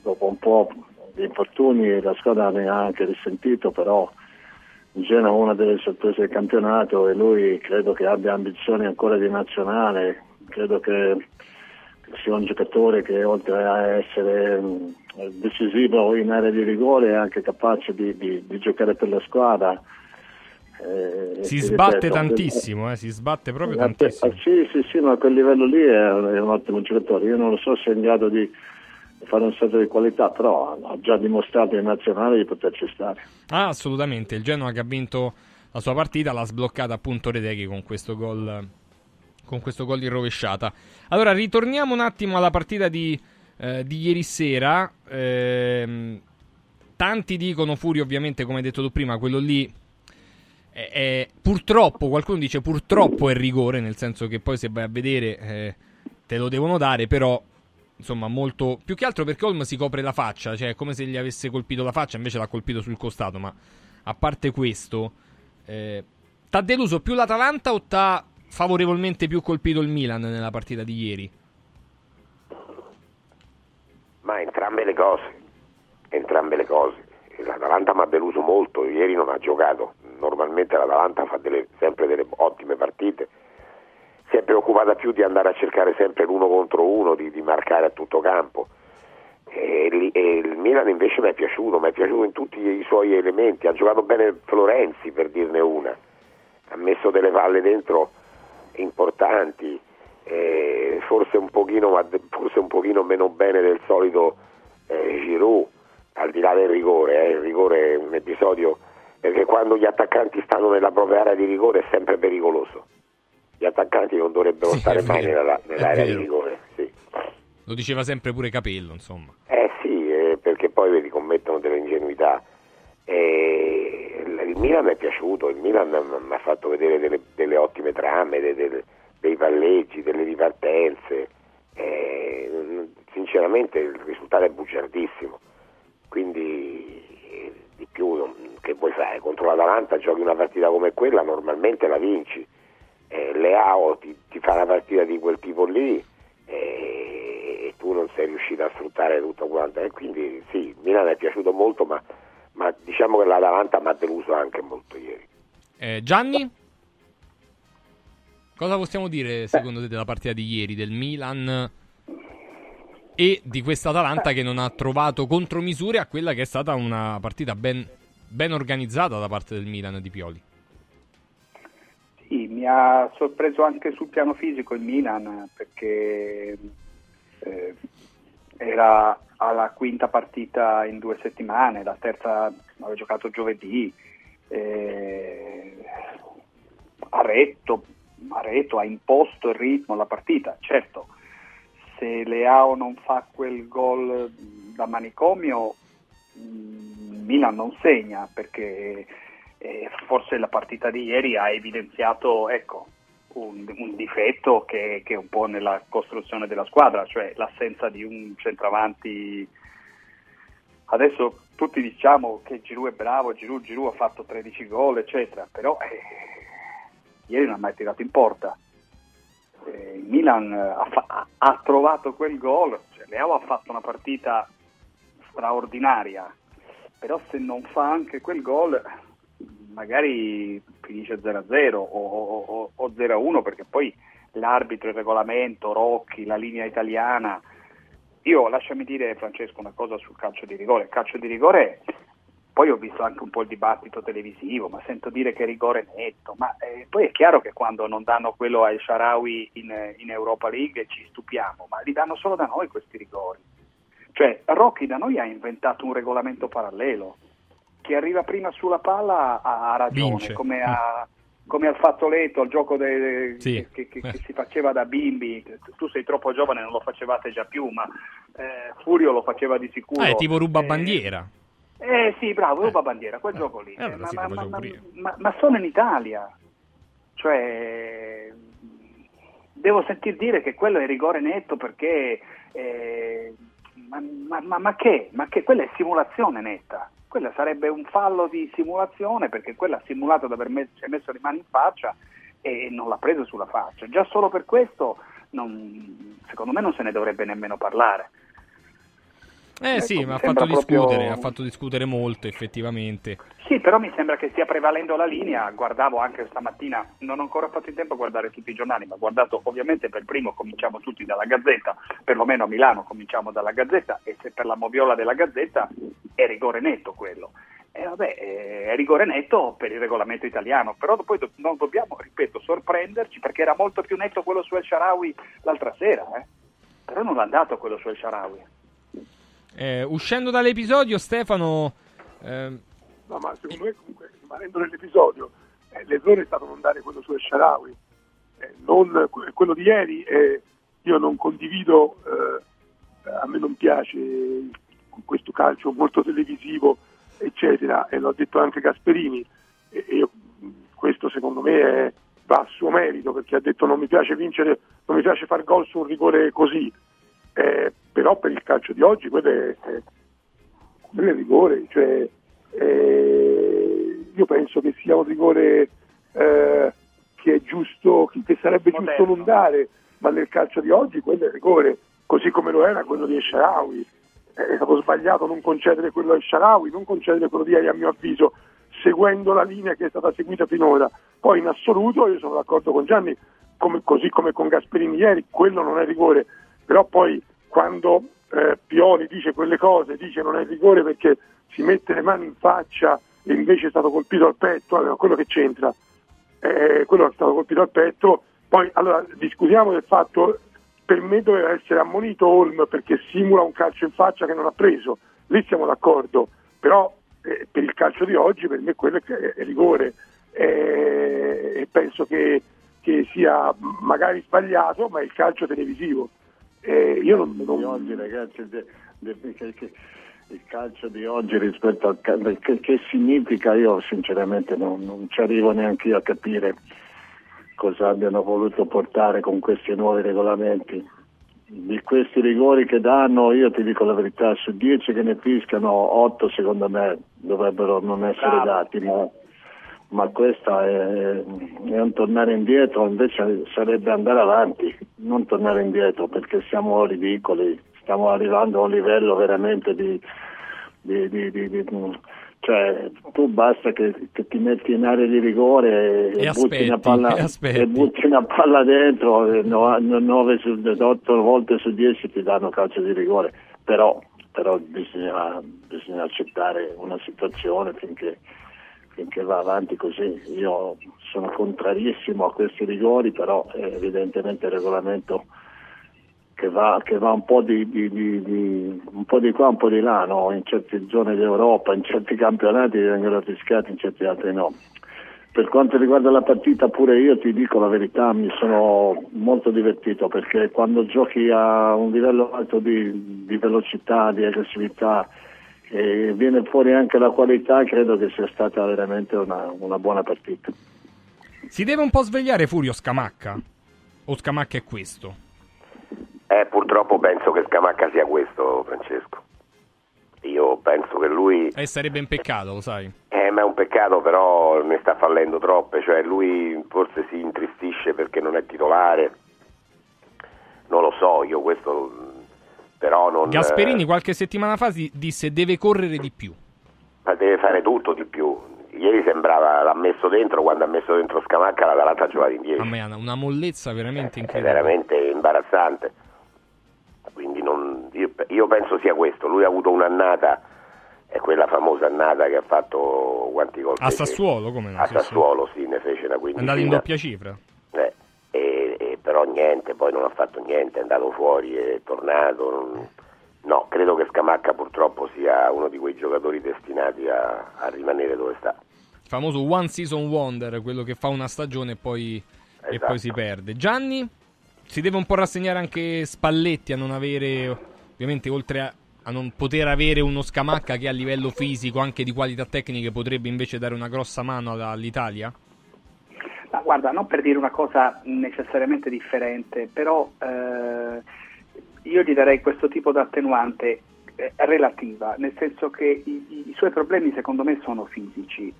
dopo un po' di infortuni la squadra ne ha anche risentito, però Genoa è una delle sorprese del campionato, e lui credo che abbia ambizioni ancora di nazionale, credo che sia un giocatore che oltre a essere decisivo in area di rigore è anche capace di giocare per la squadra. Si sbatte, ripeto, tantissimo, si sbatte proprio tantissimo. Sì, ma a quel livello lì è un ottimo giocatore. Io non lo so se è in grado di fare un salto di qualità, però ha già dimostrato in nazionale di poterci stare. Assolutamente, il Genoa che ha vinto la sua partita l'ha sbloccata appunto Reteghi con questo gol. Con questo gol in rovesciata. Allora ritorniamo un attimo alla partita di ieri sera. Tanti dicono, Furio ovviamente, come hai detto tu prima, quello lì è purtroppo, qualcuno dice purtroppo è rigore, nel senso che poi se vai a vedere te lo devono dare, però insomma molto, più che altro perché Holm si copre la faccia, cioè è come se gli avesse colpito la faccia, invece l'ha colpito sul costato. Ma a parte questo, t'ha deluso più l'Atalanta o t'ha favorevolmente più colpito il Milan nella partita di ieri? Ma entrambe le cose. L'Atalanta mi ha deluso molto, ieri non ha giocato. Normalmente l'Atalanta fa sempre delle ottime partite, si è preoccupata più di andare a cercare sempre l'uno contro uno, di marcare a tutto campo, e il Milan invece mi è piaciuto in tutti i suoi elementi. Ha giocato bene Florenzi, per dirne una, ha messo delle palle dentro importanti, forse un pochino meno bene del solito Giroud, al di là del rigore. Il rigore è un episodio, perché quando gli attaccanti stanno nella propria area di rigore è sempre pericoloso. Gli attaccanti non dovrebbero stare mai nell'area di rigore, sì. Lo diceva sempre pure Capello, insomma. Perché poi vedi, commettono delle ingenuità. Il Milan mi è piaciuto, il Milan mi ha fatto vedere delle ottime trame, dei palleggi, delle ripartenze. Sinceramente il risultato è bugiardissimo, quindi di più che puoi fare. Contro l'Atalanta giochi una partita come quella, normalmente la vinci. Leao ti fa una partita di quel tipo lì, e tu non sei riuscito a sfruttare tutto quanto, e quindi sì, Milan è piaciuto molto, ma diciamo che l'Atalanta mi ha deluso anche molto ieri. Gianni, cosa possiamo dire secondo te della partita di ieri del Milan e di questa Atalanta che non ha trovato contromisure a quella che è stata una partita ben organizzata da parte del Milan di Pioli? Sì, mi ha sorpreso anche sul piano fisico il Milan, perché era alla quinta partita in 2 settimane, la terza aveva giocato giovedì, Aretto ha imposto il ritmo alla partita. Certo, se Leao non fa quel gol da manicomio, Milan non segna, perché forse la partita di ieri ha evidenziato un difetto che è un po' nella costruzione della squadra, cioè l'assenza di un centravanti. Adesso tutti diciamo che Giroud è bravo, Giroud ha fatto 13 gol eccetera, però ieri non ha mai tirato in porta. Milan ha trovato quel gol, cioè Leao ha fatto una partita straordinaria, però se non fa anche quel gol magari finisce 0-0 o 0-1, perché poi l'arbitro, il regolamento, Rocchi, la linea italiana. Io, lasciami dire, Francesco, una cosa sul calcio di rigore. Il calcio di rigore, poi ho visto anche un po' il dibattito televisivo, ma sento dire che rigore netto, ma poi è chiaro che quando non danno quello a El Shaarawy in Europa League ci stupiamo, ma li danno solo da noi questi rigori. Cioè Rocchi da noi ha inventato un regolamento parallelo. Chi arriva prima sulla palla ha ragione, vince. Come al fazzoletto, al gioco che si faceva da bimbi. Tu sei troppo giovane, non lo facevate già più, ma Furio lo faceva di sicuro. Tipo rubabandiera. Sì, bravo, rubabandiera, quel gioco lì. Ma sono in Italia. Cioè, devo sentir dire che quello è rigore netto perché... Ma che? Quella è simulazione netta. Quella sarebbe un fallo di simulazione, perché quella ha simulato di aver messo le mani in faccia e non l'ha preso sulla faccia. Già solo per questo secondo me non se ne dovrebbe nemmeno parlare. Sì, ma ha fatto discutere molto, effettivamente. Sì, però mi sembra che stia prevalendo la linea. Guardavo anche stamattina, non ho ancora fatto in tempo a guardare tutti i giornali, ma ho guardato ovviamente per primo, cominciamo tutti dalla Gazzetta, perlomeno a Milano cominciamo dalla Gazzetta, e se per la moviola della Gazzetta è rigore netto quello. È rigore netto per il regolamento italiano, però poi non dobbiamo, ripeto, sorprenderci, perché era molto più netto quello su El Shaarawy l'altra sera, però non l'ha dato quello su El Shaarawy. Uscendo dall'episodio, Stefano... No, ma secondo me comunque, rimanendo nell'episodio, l'errore è stato non dare quello su El Shaarawy, non quello di ieri. Io non condivido, a me non piace questo calcio molto televisivo eccetera, e l'ha detto anche Gasperini, e questo secondo me va a suo merito, perché ha detto non mi piace vincere, non mi piace far gol su un rigore così, però per il calcio di oggi quello è rigore, cioè io penso che sia un rigore che è giusto, che sarebbe giusto non dare, ma nel calcio di oggi quello è rigore, così come lo era quello di El Shaarawy. È stato sbagliato non concedere quello di El Shaarawy, non concedere quello di ieri, a mio avviso, seguendo la linea che è stata seguita finora. Poi in assoluto io sono d'accordo con Gianni, così come con Gasperini ieri, quello non è rigore, però poi quando Pioli dice quelle cose, dice non è rigore perché si mette le mani in faccia e invece è stato colpito al petto, allora quello che c'entra? Quello è stato colpito al petto. Poi allora discutiamo del fatto, per me doveva essere ammonito Holm perché simula un calcio in faccia che non ha preso, lì siamo d'accordo, però per il calcio di oggi per me quello è rigore, e penso che sia magari sbagliato, ma è il calcio televisivo. Io non... oggi, ragazzi, il calcio di oggi rispetto al calcio che significa, io sinceramente non ci arrivo neanche io a capire cosa abbiano voluto portare con questi nuovi regolamenti. Di questi rigori che danno, io ti dico la verità, su 10 che ne fiscano 8 secondo me dovrebbero non essere dati, ma questa è un tornare indietro, invece sarebbe andare avanti, non tornare indietro, perché siamo ridicoli, stiamo arrivando a un livello veramente di cioè tu basta che ti metti in area di rigore e butti una palla dentro, 9 su 8 volte su 10 ti danno calcio di rigore, però bisogna accettare una situazione finché va avanti così. Io sono contrarissimo a questi rigori, però è evidentemente il regolamento che va un po' di qua, un po' di là, no? In certe zone d'Europa, in certi campionati vengono fischiati, in certi altri no. Per quanto riguarda la partita, pure io ti dico la verità, mi sono molto divertito, perché quando giochi a un livello alto di velocità, di aggressività, e viene fuori anche la qualità, credo che sia stata veramente una buona partita. Si deve un po' svegliare Furio Scamacca? O Scamacca è questo? Purtroppo penso che Scamacca sia questo, Francesco. Io penso che lui... sarebbe un peccato, lo sai. Ma è un peccato, però ne sta fallendo troppe. Cioè lui forse si intristisce perché non è titolare. Non lo so, io questo... però non... Gasperini qualche settimana fa disse deve correre di più. Ma deve fare tutto di più. Ieri sembrava l'ha messo dentro, quando ha messo dentro Scamacca l'Atalanta ha giocato in 10. Ma è una mollezza veramente incredibile. È veramente imbarazzante. Quindi io penso sia questo. Lui ha avuto un'annata, è quella famosa annata che ha fatto quanti gol? A Sassuolo, come no? A Sassuolo, sì, ne fece una quindicina. È andato in doppia cifra. Però niente, poi non ha fatto niente, è andato fuori, è tornato. No, credo che Scamacca purtroppo sia uno di quei giocatori destinati a rimanere dove sta. Il famoso one season wonder, quello che fa una stagione e poi, esatto, e poi si perde. Gianni? Si deve un po' rassegnare anche Spalletti a non avere, ovviamente, oltre a non poter avere uno Scamacca che a livello fisico, anche di qualità tecniche, potrebbe invece dare una grossa mano all'Italia? Ma guarda, non per dire una cosa necessariamente differente, però io gli darei questo tipo di attenuante relativa, nel senso che i suoi problemi secondo me sono fisici.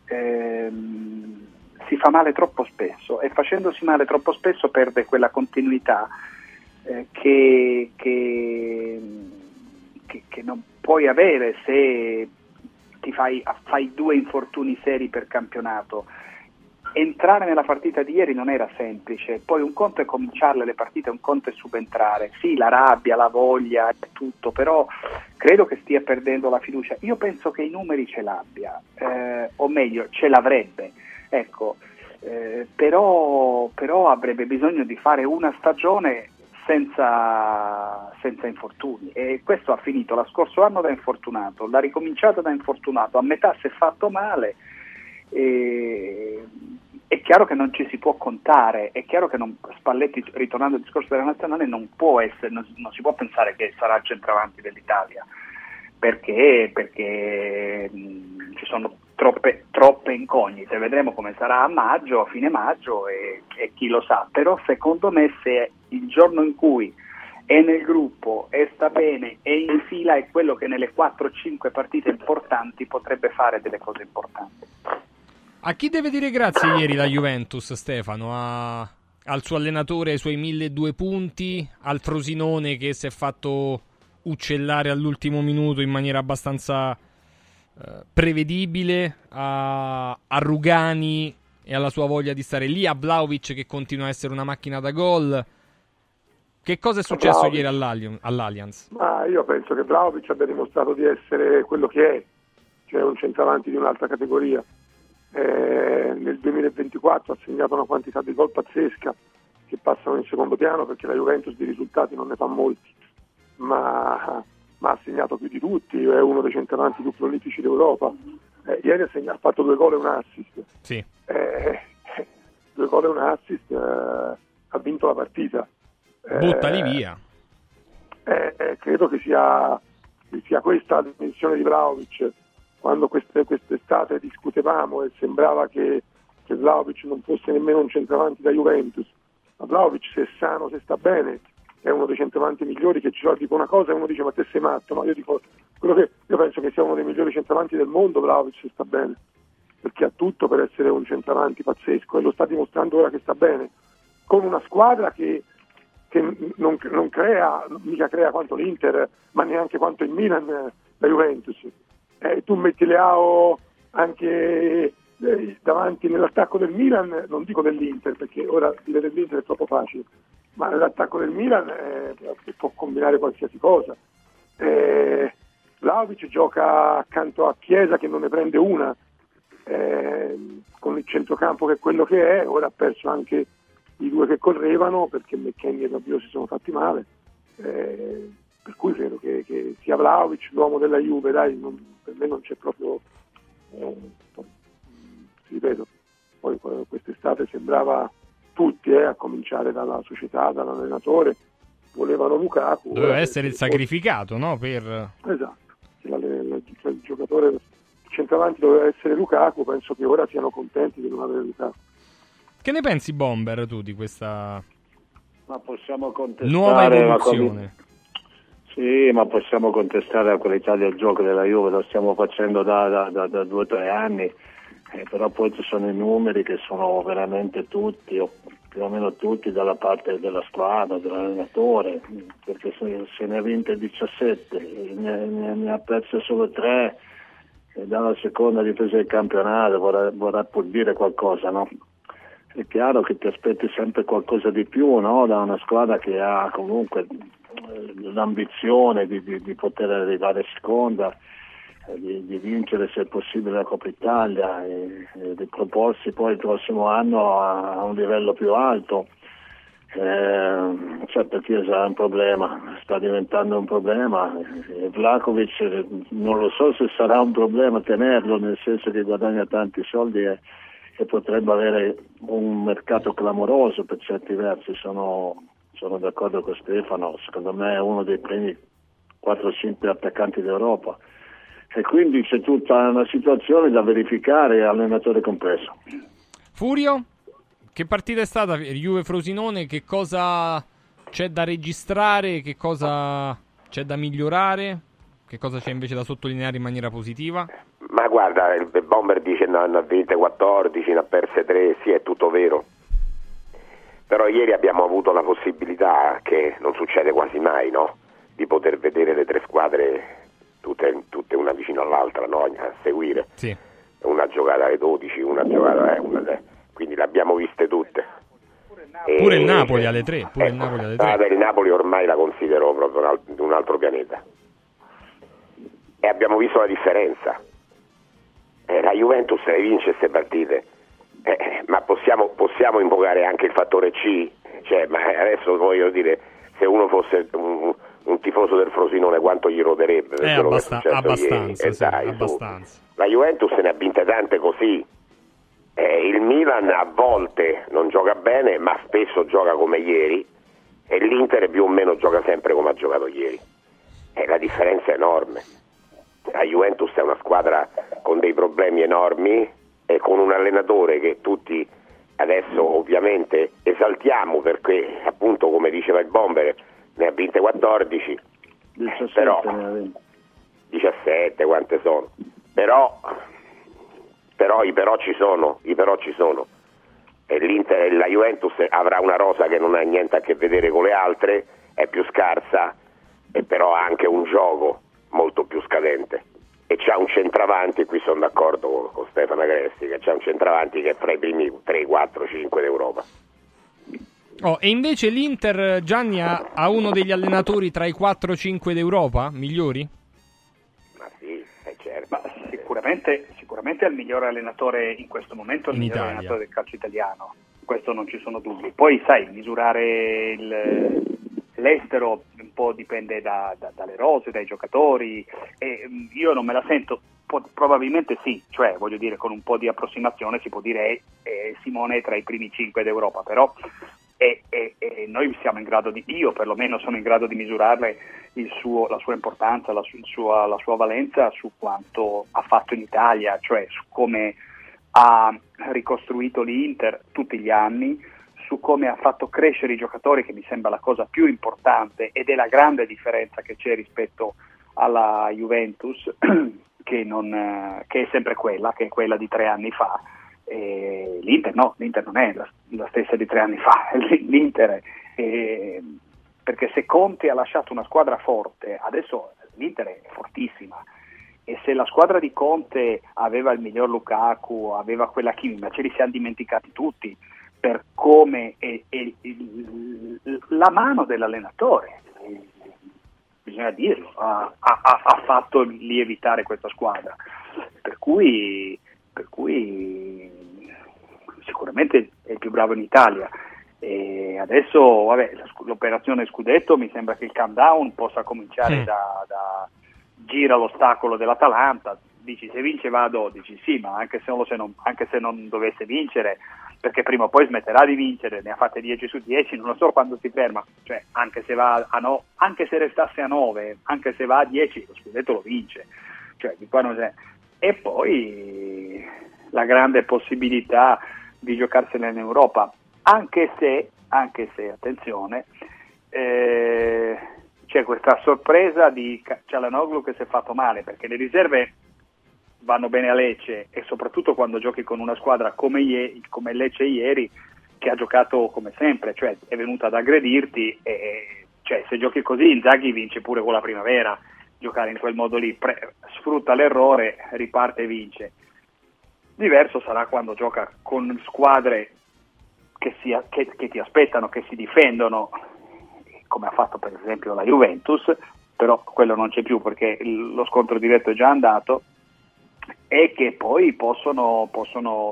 Si fa male troppo spesso, e facendosi male troppo spesso perde quella continuità che non puoi avere se ti fai due infortuni seri per campionato. Entrare nella partita di ieri non era semplice, poi un conto è cominciarle le partite, un conto è subentrare, sì, la rabbia, la voglia, tutto, però credo che stia perdendo la fiducia. Io penso che i numeri ce l'abbia, o meglio ce l'avrebbe, ecco, però avrebbe bisogno di fare una stagione senza infortuni, e questo ha finito la scorso anno da infortunato, l'ha ricominciata da infortunato, a metà si è fatto male, è chiaro che non ci si può contare, è chiaro che Spalletti, ritornando al discorso della nazionale, non si può pensare che sarà il centravanti dell'Italia, perché ci sono troppe incognite. Vedremo come sarà a maggio, a fine maggio, e chi lo sa, però secondo me se il giorno in cui è nel gruppo e sta bene e in fila è quello che nelle 4-5 partite importanti potrebbe fare delle cose importanti. A chi deve dire grazie ieri la Juventus, Stefano? A al suo allenatore, ai suoi 1.200 punti, al Frosinone che si è fatto uccellare all'ultimo minuto in maniera abbastanza prevedibile, a Rugani e alla sua voglia di stare lì, a Vlahović che continua a essere una macchina da gol. Che cosa è successo ieri all'Allianz? Ma io penso che Vlahović abbia dimostrato di essere quello che è, cioè un centravanti di un'altra categoria. Nel 2024 ha segnato una quantità di gol pazzesca che passano in secondo piano perché la Juventus di risultati non ne fa molti, ma ha segnato più di tutti, è uno dei centravanti più prolifici d'Europa. Ieri ha fatto 2 gol e un assist. Sì. 2 gol e un assist, ha vinto la partita. Buttali via. Credo che sia questa la dimensione di Vlahović. Quando quest'estate discutevamo e sembrava che Vlahović non fosse nemmeno un centravanti da Juventus, ma Vlahović, se è sano, se sta bene, è uno dei centravanti migliori. Che Giroud dice una cosa e uno dice ma te sei matto, ma io dico io penso che sia uno dei migliori centravanti del mondo Vlahović, se sta bene, perché ha tutto per essere un centravanti pazzesco e lo sta dimostrando ora che sta bene, con una squadra che non crea, mica crea quanto l'Inter, ma neanche quanto il Milan, la Juventus. Tu metti Leao anche davanti nell'attacco del Milan, non dico dell'Inter perché ora dire dell'Inter è troppo facile, ma nell'attacco del Milan può combinare qualsiasi cosa. Vlahović gioca accanto a Chiesa che non ne prende una, con il centrocampo che è quello che è. Ora ha perso anche i 2 che correvano perché McKennie e Gabbio si sono fatti male, per cui credo che sia Vlahović l'uomo della Juve. Dai, per me non c'è proprio, ripeto, poi quest'estate sembrava tutti, a cominciare dalla società, dall'allenatore, volevano Lukaku, doveva essere il sacrificato, no? Esatto, il giocatore, il centravanti doveva essere Lukaku. Penso che ora siano contenti di non avere Lukaku. Che ne pensi, Bomber, tu di questa nuova evoluzione? Sì, ma possiamo contestare la qualità del gioco della Juve, lo stiamo facendo da 2 o 3 anni, però poi ci sono i numeri che sono veramente tutti, o più o meno tutti, dalla parte della squadra, dell'allenatore, perché se ne ha vinte 17, ne ha perse solo 3, e dalla seconda difesa del campionato vorrà pur dire qualcosa, no? È chiaro che ti aspetti sempre qualcosa di più, no? Da una squadra che ha comunque l'ambizione di poter arrivare seconda, di vincere se è possibile la Coppa Italia e di proporsi poi il prossimo anno a un livello più alto. Certo, Chiesa è un problema, sta diventando un problema. Vlahović non lo so se sarà un problema tenerlo, nel senso che guadagna tanti soldi e potrebbe avere un mercato clamoroso per certi versi. Sono d'accordo con Stefano, secondo me è uno dei primi 4-5 attaccanti d'Europa e quindi c'è tutta una situazione da verificare, allenatore compreso. Furio, che partita è stata? Juve-Frosinone, che cosa c'è da registrare, che cosa c'è da migliorare, che cosa c'è invece da sottolineare in maniera positiva? Ma guarda, il Bomber dice no, ne ha vinte 14, ne ha perse 3, sì, è tutto vero, però ieri abbiamo avuto la possibilità, che non succede quasi mai, no? Di poter vedere le 3 squadre tutte una vicino all'altra, no? A seguire, sì. Una giocata alle 12, una giocata quindi le abbiamo viste tutte. Pure il Napoli alle 3, pure il Napoli alle 3. Ah, per il Napoli ormai la considero proprio un altro pianeta. E abbiamo visto la differenza. La Juventus vince queste partite, ma possiamo invocare anche il fattore C, cioè, ma adesso voglio dire, se uno fosse un tifoso del Frosinone quanto gli roderebbe? Abbastanza, sì, dai, abbastanza. La Juventus ne ha vinte tante così, il Milan a volte non gioca bene ma spesso gioca come ieri, e l'Inter più o meno gioca sempre come ha giocato ieri, la differenza è enorme. La Juventus è una squadra con dei problemi enormi e con un allenatore che tutti adesso ovviamente esaltiamo perché, appunto, come diceva il Bomber, ne ha vinte 14, 17, però 17 quante sono, però i però ci sono, e l'Inter e la Juventus avrà una rosa che non ha niente a che vedere con le altre, è più scarsa e però ha anche un gioco molto più scadente e c'ha un centravanti, qui sono d'accordo con Stefano Agresti, che c'ha un centravanti che è fra i primi 3, 4, 5 d'Europa. Oh, e invece l'Inter, Gianni, ha uno degli allenatori tra i 4-5 d'Europa migliori? Ma sì, è certo. Ma sicuramente è il migliore allenatore in questo momento, il migliore allenatore del calcio italiano, questo non ci sono dubbi. Poi sai, misurare l'estero un po' dipende dalle rose, dai giocatori, e io non me la sento. Probabilmente sì, cioè voglio dire, con un po' di approssimazione si può dire Simone è tra i primi 5 d'Europa, però noi siamo in grado di, io perlomeno sono in grado di misurarle la sua importanza, la sua valenza su quanto ha fatto in Italia, cioè su come ha ricostruito l'Inter tutti gli anni, su come ha fatto crescere i giocatori, che mi sembra la cosa più importante ed è la grande differenza che c'è rispetto alla Juventus che è sempre quella, che è quella di 3 anni fa. E l'Inter non è la stessa di 3 anni fa. L'Inter perché se Conte ha lasciato una squadra forte, adesso l'Inter è fortissima, e se la squadra di Conte aveva il miglior Lukaku, aveva quella chimica, ce li siamo dimenticati tutti per come la mano dell'allenatore, bisogna dirlo, ha fatto lievitare questa squadra, per cui sicuramente è il più bravo in Italia. E adesso l'operazione Scudetto, mi sembra che il countdown possa cominciare da gira l'ostacolo dell'Atalanta, dici se vince va a 12, sì, ma anche se non dovesse vincere, perché prima o poi smetterà di vincere, ne ha fatte 10 su 10, non lo so quando si ferma, cioè anche se restasse a 9, anche se va a 10, lo Scudetto lo vince, cioè di qua non c'è. E poi la grande possibilità di giocarsela in Europa, anche se attenzione, c'è questa sorpresa di Çalhanoğlu che si è fatto male, perché le riserve vanno bene a Lecce, e soprattutto quando giochi con una squadra come Lecce ieri, che ha giocato come sempre, cioè è venuta ad aggredirti, e cioè se giochi così Inzaghi vince pure con la primavera. Giocare in quel modo lì, sfrutta l'errore, riparte e vince. Diverso sarà quando gioca con squadre che ti aspettano, che si difendono, come ha fatto per esempio la Juventus, però quello non c'è più perché lo scontro diretto è già andato, e che poi possono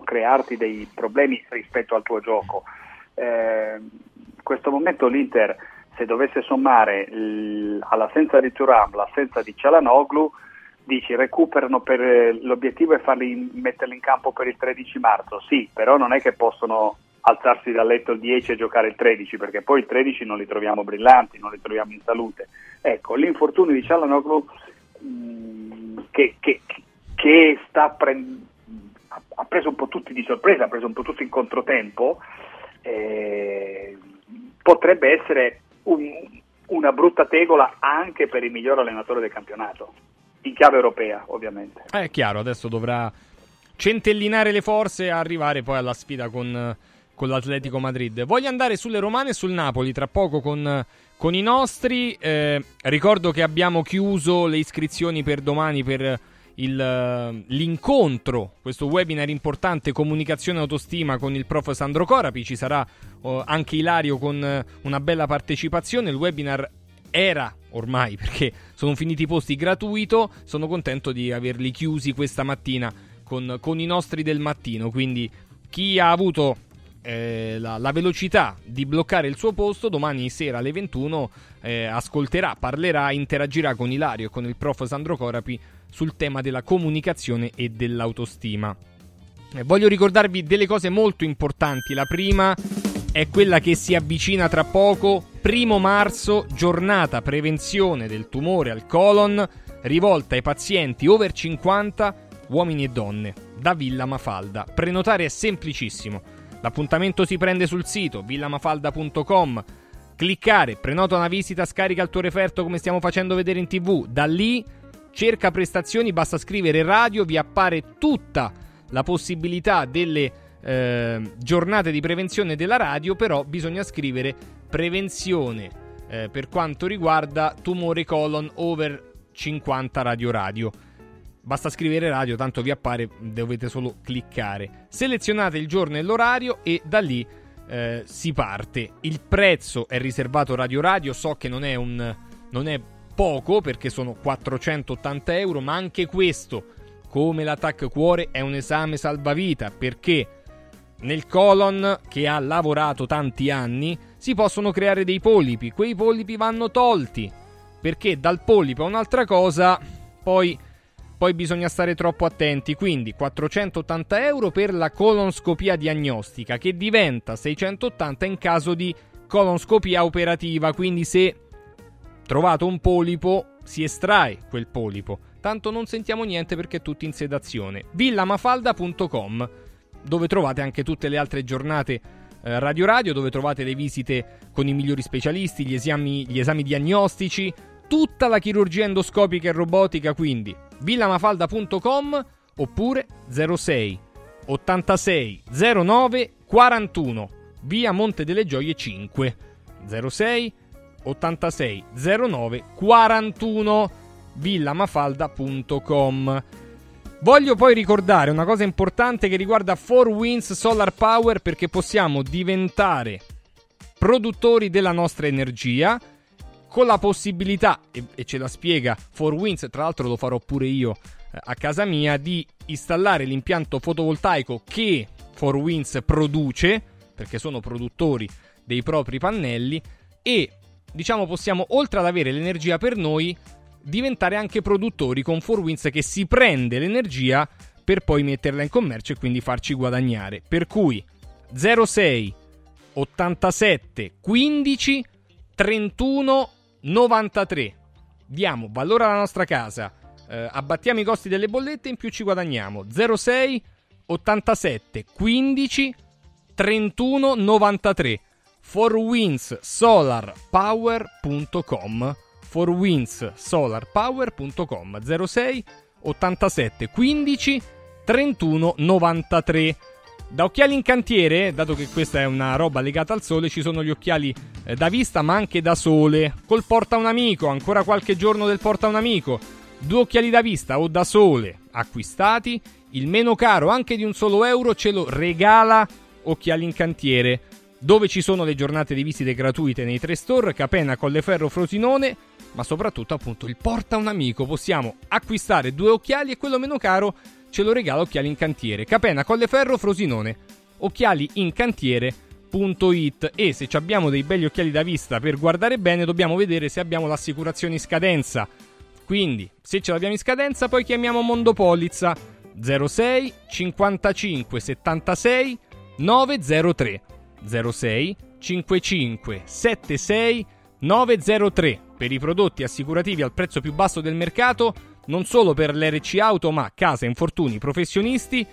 crearti dei problemi rispetto al tuo gioco. In questo momento l'Inter, se dovesse sommare all'assenza di Thuram, l'assenza di Çalhanoğlu, dici recuperano, per l'obiettivo è metterli in campo per il 13 marzo, sì, però non è che possono alzarsi dal letto il 10 e giocare il 13, perché poi il 13 non li troviamo brillanti, non li troviamo in salute. Ecco, l'infortunio di Çalhanoğlu che ha preso un po' tutti di sorpresa, ha preso un po' tutti in controtempo, potrebbe essere una brutta tegola anche per il miglior allenatore del campionato, in chiave europea ovviamente. È chiaro, adesso dovrà centellinare le forze e arrivare poi alla sfida con l'Atletico Madrid. Voglio andare sulle romane e sul Napoli tra poco con i nostri. Ricordo che abbiamo chiuso le iscrizioni per domani per l'incontro, questo webinar importante, comunicazione e autostima, con il prof Sandro Corapi. Ci sarà anche Ilario con una bella partecipazione. Il webinar era ormai, perché sono finiti i posti, gratuito. Sono contento di averli chiusi questa mattina con i nostri del mattino, quindi chi ha avuto la velocità di bloccare il suo posto, domani sera alle 21 ascolterà, parlerà, interagirà con Ilario e con il prof Sandro Corapi sul tema della comunicazione e dell'autostima. Voglio ricordarvi delle cose molto importanti. La prima è quella che si avvicina tra poco, 1 marzo, giornata prevenzione del tumore al colon, rivolta ai pazienti over 50, uomini e donne, da Villa Mafalda. Prenotare è semplicissimo. L'appuntamento si prende sul sito villamafalda.com. Cliccare, prenota una visita, scarica il tuo referto come stiamo facendo vedere in TV. Da lì cerca prestazioni, basta scrivere radio, vi appare tutta la possibilità delle giornate di prevenzione della radio, però bisogna scrivere prevenzione per quanto riguarda tumore colon over 50 radio. Basta scrivere radio, tanto vi appare, dovete solo cliccare. Selezionate il giorno e l'orario e da lì si parte. Il prezzo è riservato radio, so che non è poco perché sono 480 €, ma anche questo, come l'attacco cuore, è un esame salvavita, perché nel colon, che ha lavorato tanti anni, si possono creare dei polipi. Quei polipi vanno tolti, perché dal polipo a un'altra cosa poi bisogna stare troppo attenti. Quindi 480 € per la colonscopia diagnostica, che diventa 680 in caso di colonscopia operativa. Quindi se trovato un polipo si estrae quel polipo. Tanto non sentiamo niente perché tutti in sedazione. villamafalda.com, dove trovate anche tutte le altre giornate radio, dove trovate le visite con i migliori specialisti, gli esami diagnostici, tutta la chirurgia endoscopica e robotica. Quindi villamafalda.com oppure 06 86 09 41 via Monte delle Gioie 5, 06 86 09 41 villamafalda.com. Voglio poi ricordare una cosa importante che riguarda 4Winds Solar Power, perché possiamo diventare produttori della nostra energia con la possibilità, e ce la spiega 4Winds, tra l'altro lo farò pure io a casa mia, di installare l'impianto fotovoltaico che 4Winds produce, perché sono produttori dei propri pannelli, e diciamo possiamo, oltre ad avere l'energia per noi, diventare anche produttori con 4Winds, che si prende l'energia per poi metterla in commercio e quindi farci guadagnare. Per cui 06 87 15 31 93. Diamo valore alla nostra casa, abbattiamo i costi delle bollette e in più ci guadagniamo. 06 87 15 31 93. 4windsolarpower.com, 4windsolarpower.com, 06 87 15 31 93. Da Occhiali in Cantiere, dato che questa è una roba legata al sole, ci sono gli occhiali da vista ma anche da sole. Col porta un amico, ancora qualche giorno del porta un amico, 2 occhiali da vista o da sole acquistati, il meno caro anche di €1 ce lo regala Occhiali in Cantiere, dove ci sono le giornate di visite gratuite nei 3 store, Capena, Colleferro, Frosinone, ma soprattutto appunto il porta un amico. Possiamo acquistare 2 occhiali e quello meno caro ce lo regala Occhiali in Cantiere. Capena, Colleferro, Frosinone, occhialiincantiere.it. E se abbiamo dei belli occhiali da vista per guardare bene, dobbiamo vedere se abbiamo l'assicurazione in scadenza. Quindi, se ce l'abbiamo in scadenza, poi chiamiamo Mondopolizza 06 55 76 903. 06 55 76 903 per i prodotti assicurativi al prezzo più basso del mercato, non solo per l'RC Auto ma casa, infortuni, professionisti,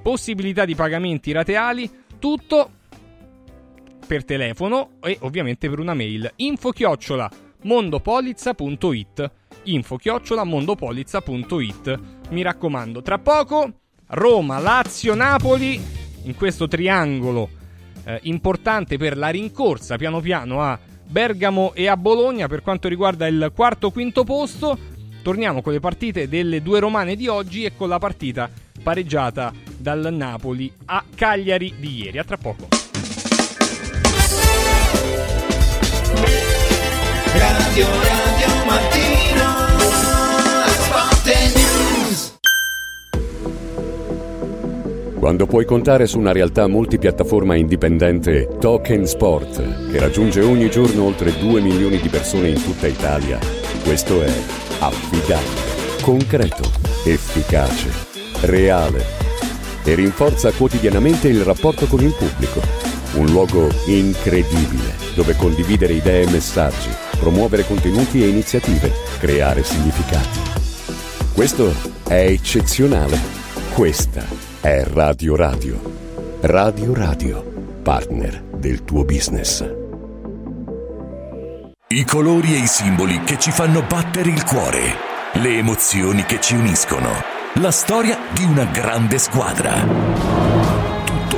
possibilità di pagamenti rateali, tutto per telefono e ovviamente per una mail, info@mondopolizza.it, info@mondopolizza.it. Mi raccomando, tra poco Roma, Lazio, Napoli, in questo triangolo importante per la rincorsa piano piano a Bergamo e a Bologna per quanto riguarda il quarto-quinto posto. Torniamo con le partite delle due romane di oggi e con la partita pareggiata dal Napoli a Cagliari di ieri. A tra poco. Radio Mattino. Quando puoi contare su una realtà multipiattaforma indipendente, Token Sport, che raggiunge ogni giorno oltre 2 milioni di persone in tutta Italia, questo è affidabile, concreto, efficace, reale e rinforza quotidianamente il rapporto con il pubblico. Un luogo incredibile dove condividere idee e messaggi, promuovere contenuti e iniziative, creare significati. Questo è eccezionale. Questa è Radio Radio. Radio Radio, partner del tuo business. I colori e i simboli che ci fanno battere il cuore, le emozioni che ci uniscono, la storia di una grande squadra. Tutto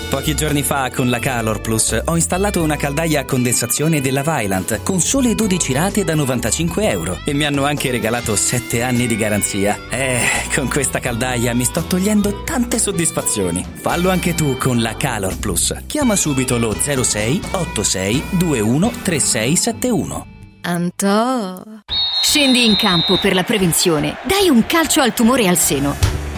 Pochi giorni fa con la Calor Plus ho installato una caldaia a condensazione della Vaillant con sole 12 rate da €95 e mi hanno anche regalato 7 anni di garanzia. Con questa caldaia mi sto togliendo tante soddisfazioni. Fallo anche tu con la Calor Plus. Chiama subito lo 06 86 21 3671. Antò. Scendi in campo per la prevenzione. Dai un calcio al tumore al seno.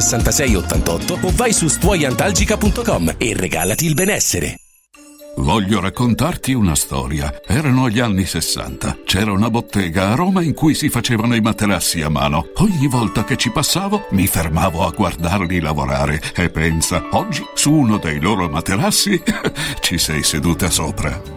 66 88 o vai su stuoiantalgica.com e regalati il benessere. Voglio raccontarti una storia. Erano gli anni 60. C'era una bottega a Roma in cui si facevano i materassi a mano. Ogni volta che ci passavo mi fermavo a guardarli lavorare e pensa, oggi su uno dei loro materassi ci sei seduta sopra.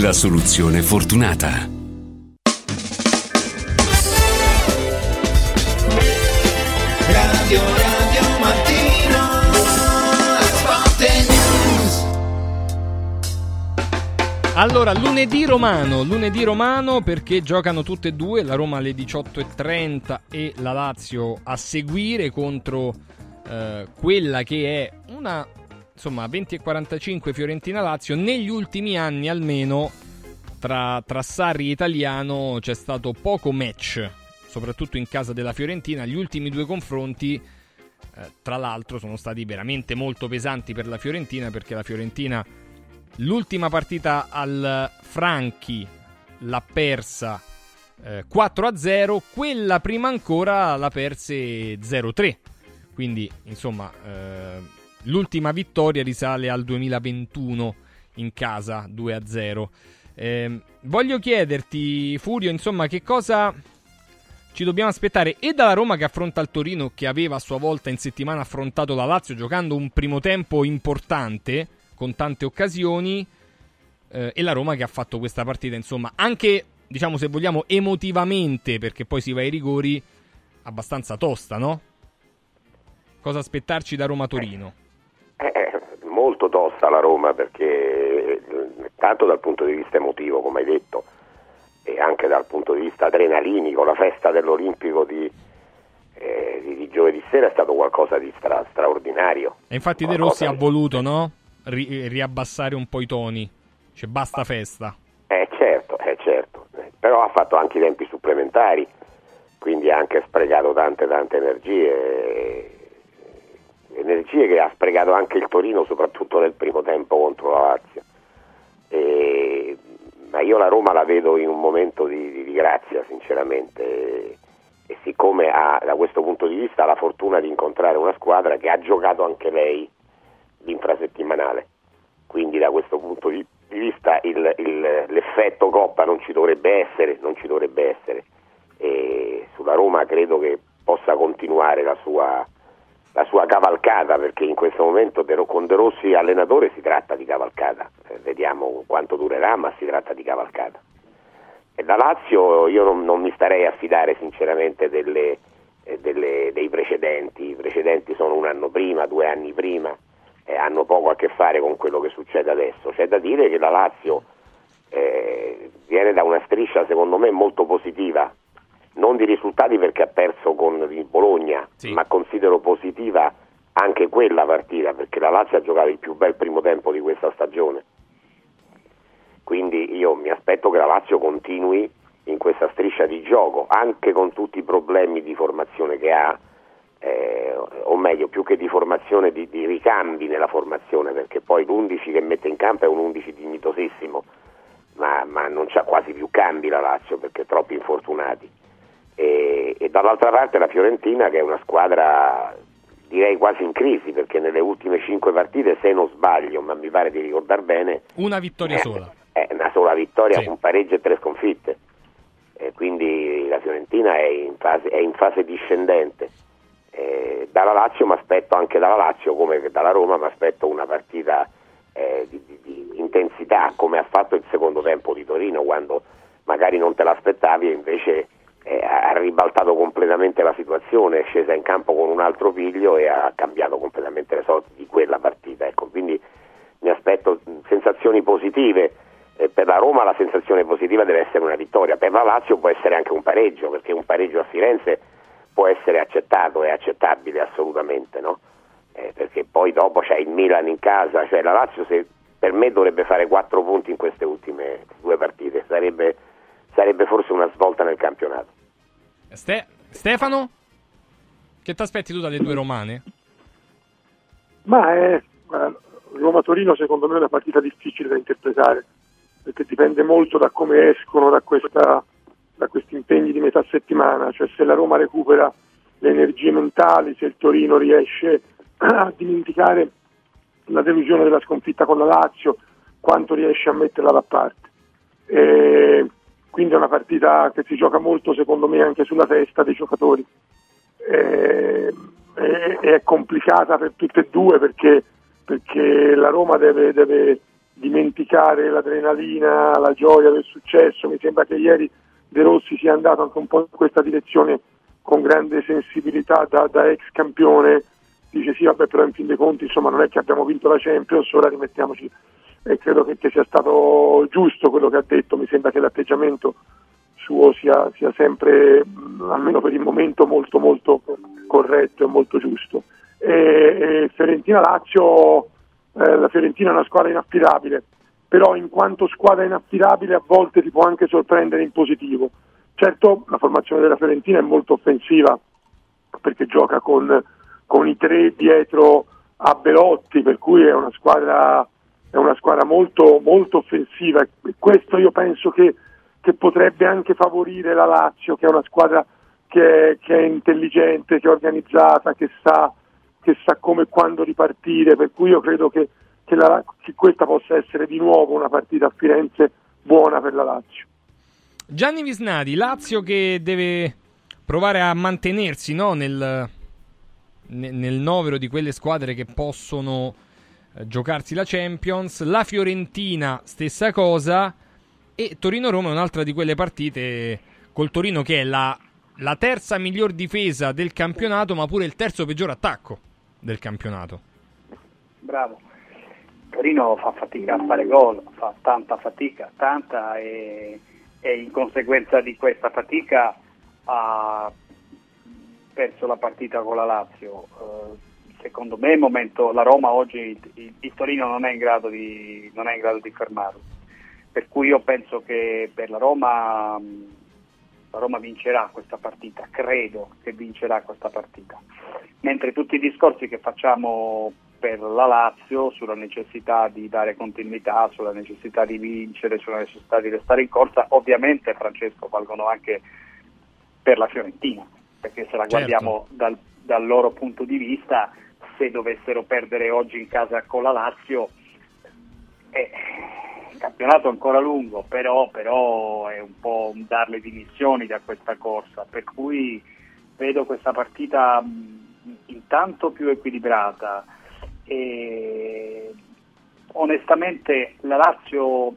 la soluzione fortunata. Radio Radio Mattino, Sport News. Allora, lunedì romano perché giocano tutte e due, la Roma alle 18:30 e la Lazio a seguire contro quella che è una... Insomma, 20:45 Fiorentina-Lazio. Negli ultimi anni almeno tra Sarri e Italiano c'è stato poco match, soprattutto in casa della Fiorentina. Gli ultimi due confronti, tra l'altro, sono stati veramente molto pesanti per la Fiorentina, perché la Fiorentina l'ultima partita al Franchi l'ha persa 4-0, quella prima ancora la perse 0-3. Quindi, insomma... l'ultima vittoria risale al 2021 in casa, 2-0. Voglio chiederti, Furio, insomma, che cosa ci dobbiamo aspettare e dalla Roma che affronta il Torino, che aveva a sua volta in settimana affrontato la Lazio giocando un primo tempo importante con tante occasioni, e la Roma che ha fatto questa partita, insomma, anche, diciamo, se vogliamo emotivamente, perché poi si va ai rigori, abbastanza tosta, no? Cosa aspettarci da Roma-Torino? Molto tosta la Roma, perché tanto dal punto di vista emotivo, come hai detto, e anche dal punto di vista adrenalinico, la festa dell'Olimpico di giovedì sera è stato qualcosa di straordinario. E infatti De Rossi ha voluto, no? Riabbassare un po' i toni, cioè basta festa. Certo, però ha fatto anche i tempi supplementari, quindi ha anche sprecato tante energie che ha sprecato anche il Torino, soprattutto nel primo tempo contro la Lazio. Ma io la Roma la vedo in un momento di grazia, sinceramente, e siccome ha, da questo punto di vista, la fortuna di incontrare una squadra che ha giocato anche lei l'infrasettimanale, quindi da questo punto di vista l'effetto Coppa non ci dovrebbe essere, e sulla Roma credo che possa continuare la sua cavalcata, perché in questo momento con De Rossi allenatore si tratta di cavalcata, vediamo quanto durerà, ma si tratta di cavalcata. E da Lazio io non mi starei a fidare sinceramente dei precedenti. I precedenti sono un anno prima, 2 anni prima, hanno poco a che fare con quello che succede adesso. C'è da dire che la Lazio viene da una striscia secondo me molto positiva, non di risultati perché ha perso con il Bologna, sì, ma considero positiva anche quella partita, perché la Lazio ha giocato il più bel primo tempo di questa stagione, quindi io mi aspetto che la Lazio continui in questa striscia di gioco, anche con tutti i problemi di formazione che ha, o meglio, più che di formazione, di ricambi nella formazione, perché poi l'11 che mette in campo è un 11 dignitosissimo, ma non c'ha quasi più cambi la Lazio perché troppi infortunati. E dall'altra parte la Fiorentina, che è una squadra direi quasi in crisi, perché nelle ultime 5 partite, se non sbaglio, ma mi pare di ricordar bene, una vittoria sola, è una sola vittoria, sì, un pareggio e 3 sconfitte, quindi la Fiorentina è in fase discendente. Dalla Lazio mi aspetto, anche dalla Lazio come dalla Roma mi aspetto una partita di intensità, come ha fatto il secondo tempo di Torino, quando magari non te l'aspettavi e invece ha ribaltato completamente la situazione, è scesa in campo con un altro piglio e ha cambiato completamente le sorti di quella partita, ecco. Quindi mi aspetto sensazioni positive, per la Roma la sensazione positiva deve essere una vittoria, per la Lazio può essere anche un pareggio, perché un pareggio a Firenze può essere accettato, è accettabile assolutamente, no? Perché poi dopo c'è il Milan in casa, cioè la Lazio per me dovrebbe fare 4 punti in queste ultime 2 partite, sarebbe forse una svolta nel campionato. Stefano, che ti aspetti tu dalle 2 romane? Ma Roma-Torino secondo me è una partita difficile da interpretare, perché dipende molto da come escono da questi impegni di metà settimana, cioè se la Roma recupera le energie mentali, se il Torino riesce a dimenticare la delusione della sconfitta con la Lazio, quanto riesce a metterla da parte. Quindi è una partita che si gioca molto, secondo me, anche sulla testa dei giocatori. È complicata per tutte e 2 perché la Roma deve dimenticare l'adrenalina, la gioia del successo. Mi sembra che ieri De Rossi sia andato anche un po' in questa direzione con grande sensibilità da ex campione. Dice sì, vabbè, però in fin dei conti insomma non è che abbiamo vinto la Champions, ora rimettiamoci. E credo che sia stato giusto quello che ha detto. Mi sembra che l'atteggiamento suo sia sempre, almeno per il momento, molto molto corretto e molto giusto. E Fiorentina-Lazio, la Fiorentina è una squadra inaffidabile, però in quanto squadra inaffidabile a volte ti può anche sorprendere in positivo. Certo, la formazione della Fiorentina è molto offensiva, perché gioca con i 3 dietro a Belotti, per cui è una squadra molto molto offensiva, e questo io penso che potrebbe anche favorire la Lazio, che è una squadra che è intelligente, che è organizzata, che sa come e quando ripartire, per cui io credo che questa possa essere di nuovo una partita a Firenze buona per la Lazio. Gianni Visnadi, Lazio che deve provare a mantenersi, no, nel novero di quelle squadre che possono giocarsi la Champions, la Fiorentina stessa cosa, e Torino-Roma è un'altra di quelle partite col Torino che è la terza miglior difesa del campionato, ma pure il terzo peggior attacco del campionato. Bravo. Torino fa fatica a fare gol, fa tanta fatica, e in conseguenza di questa fatica ha perso la partita con la Lazio. Secondo me il momento, la Roma oggi il Torino non è in grado di fermarlo, per cui io penso che per la Roma la Roma vincerà questa partita, credo che vincerà questa partita, mentre tutti i discorsi che facciamo per la Lazio sulla necessità di dare continuità, sulla necessità di vincere, sulla necessità di restare in corsa, ovviamente, Francesco, valgono anche per la Fiorentina, perché se la guardiamo dal loro punto di vista, se dovessero perdere oggi in casa con la Lazio, il campionato è ancora lungo, però è un po' un darle dimissioni da questa corsa, per cui vedo questa partita intanto più equilibrata. E onestamente la Lazio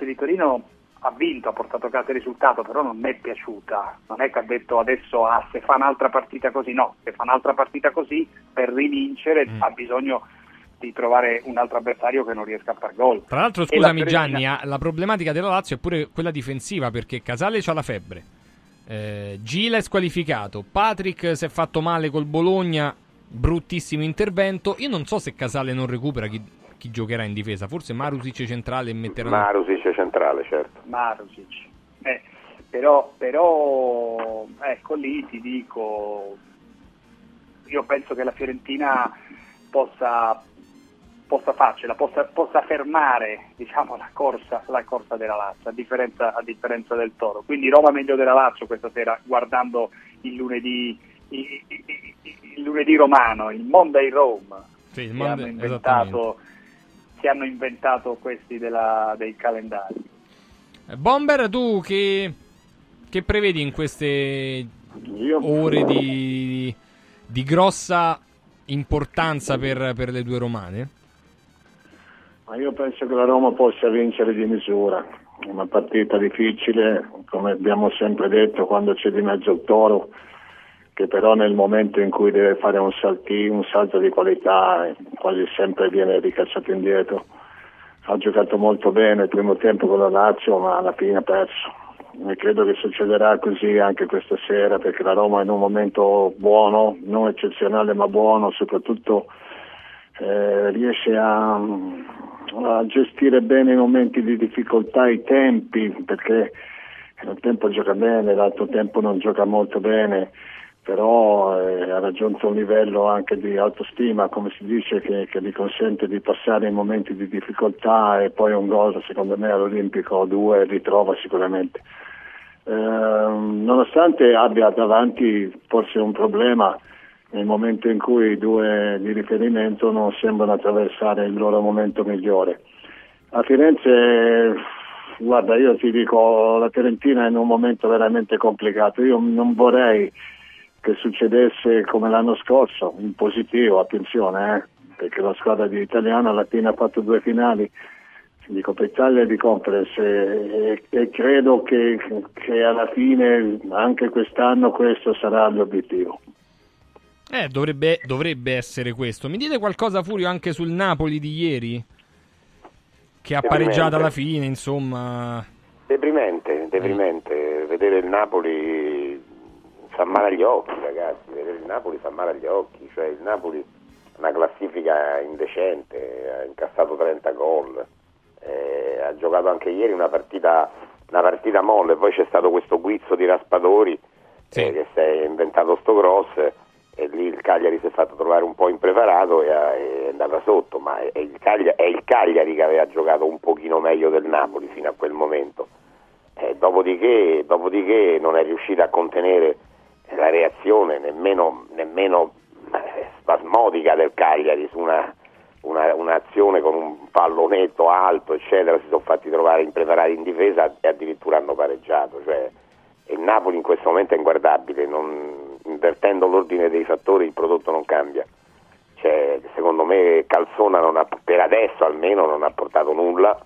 di Torino ha vinto, ha portato a casa il risultato, però non mi è piaciuta, non è che ha detto adesso se fa un'altra partita così, no, se fa un'altra partita così per rivincere ha bisogno di trovare un altro avversario che non riesca a far gol. Tra l'altro, scusami Gianni, la problematica della Lazio è pure quella difensiva, perché Casale c'ha la febbre, Gila è squalificato, Patrick si è fatto male col Bologna, bruttissimo intervento. Io non so se Casale non recupera chi giocherà in difesa, forse Marusic centrale e metterà Marusic centrale, certo. Marusic. Però ecco lì ti dico, io penso che la Fiorentina possa fermare, diciamo, la corsa della Lazio, a differenza del Toro. Quindi Roma meglio della Lazio questa sera, guardando il lunedì romano, il Monday Rome, sì, che hanno inventato questi dei calendari. Bomber, tu che prevedi in queste ore di grossa importanza per le due romane? Ma io penso che la Roma possa vincere di misura, una partita difficile, come abbiamo sempre detto, quando c'è di mezzo il Toro, che però nel momento in cui deve fare un salto di qualità quasi sempre viene ricacciato indietro. Ha giocato molto bene il primo tempo con la Lazio, ma alla fine ha perso, e credo che succederà così anche questa sera, perché la Roma è in un momento buono, non eccezionale ma buono, soprattutto riesce a gestire bene i momenti di difficoltà, i tempi, perché un tempo gioca bene, l'altro tempo non gioca molto bene, però ha raggiunto un livello anche di autostima, come si dice, che gli consente di passare i momenti di difficoltà, e poi un gol secondo me all'Olimpico 2 li trova sicuramente, nonostante abbia davanti forse un problema nel momento in cui i due di riferimento non sembrano attraversare il loro momento migliore. A Firenze, guarda, io ti dico, la Fiorentina è in un momento veramente complicato, io non vorrei che succedesse come l'anno scorso, in positivo, attenzione, perché la squadra di Italiano alla fine ha fatto due finali di Coppa Italia e di Conference, e credo che alla fine anche quest'anno questo sarà l'obiettivo. Dovrebbe essere questo. Mi dite qualcosa, Furio, anche sul Napoli di ieri? Che ha pareggiato alla fine, insomma. Deprimente. Vedere il Napoli fa male agli occhi, ragazzi, vedere il Napoli fa male agli occhi, cioè il Napoli una classifica indecente, ha incassato 30 gol, ha giocato anche ieri una partita molle, poi c'è stato questo guizzo di Raspadori, sì, che si è inventato sto cross, e lì il Cagliari si è fatto trovare un po' impreparato e è andata sotto, ma è il Cagliari che aveva giocato un pochino meglio del Napoli fino a quel momento, dopodiché non è riuscito a contenere la reazione nemmeno spasmodica del Cagliari su un'azione con un pallonetto alto, eccetera. Si sono fatti trovare impreparati in difesa e addirittura hanno pareggiato, cioè il Napoli in questo momento è inguardabile, invertendo l'ordine dei fattori il prodotto non cambia, cioè secondo me Calzona per adesso almeno non ha portato nulla,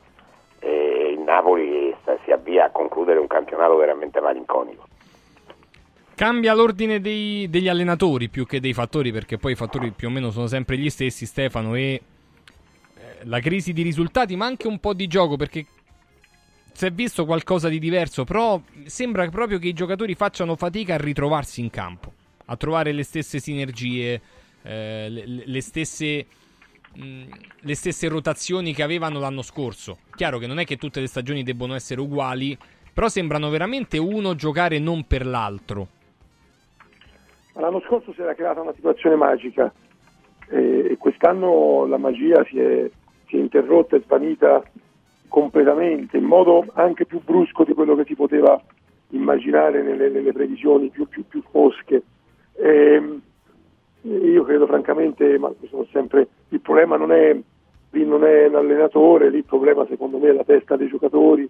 e il Napoli si avvia a concludere un campionato veramente malinconico. Cambia l'ordine degli allenatori più che dei fattori, perché poi i fattori più o meno sono sempre gli stessi, Stefano, e la crisi di risultati, ma anche un po' di gioco, perché si è visto qualcosa di diverso, però sembra proprio che i giocatori facciano fatica a ritrovarsi in campo, a trovare le stesse sinergie, le stesse rotazioni che avevano l'anno scorso. Chiaro che non è che tutte le stagioni debbano essere uguali, però sembrano veramente uno giocare non per l'altro. L'anno scorso si era creata una situazione magica e quest'anno la magia si è interrotta e svanita completamente, in modo anche più brusco di quello che si poteva immaginare nelle previsioni più fosche. Io credo francamente, ma sono sempre, il problema non è l'allenatore, lì il problema secondo me è la testa dei giocatori,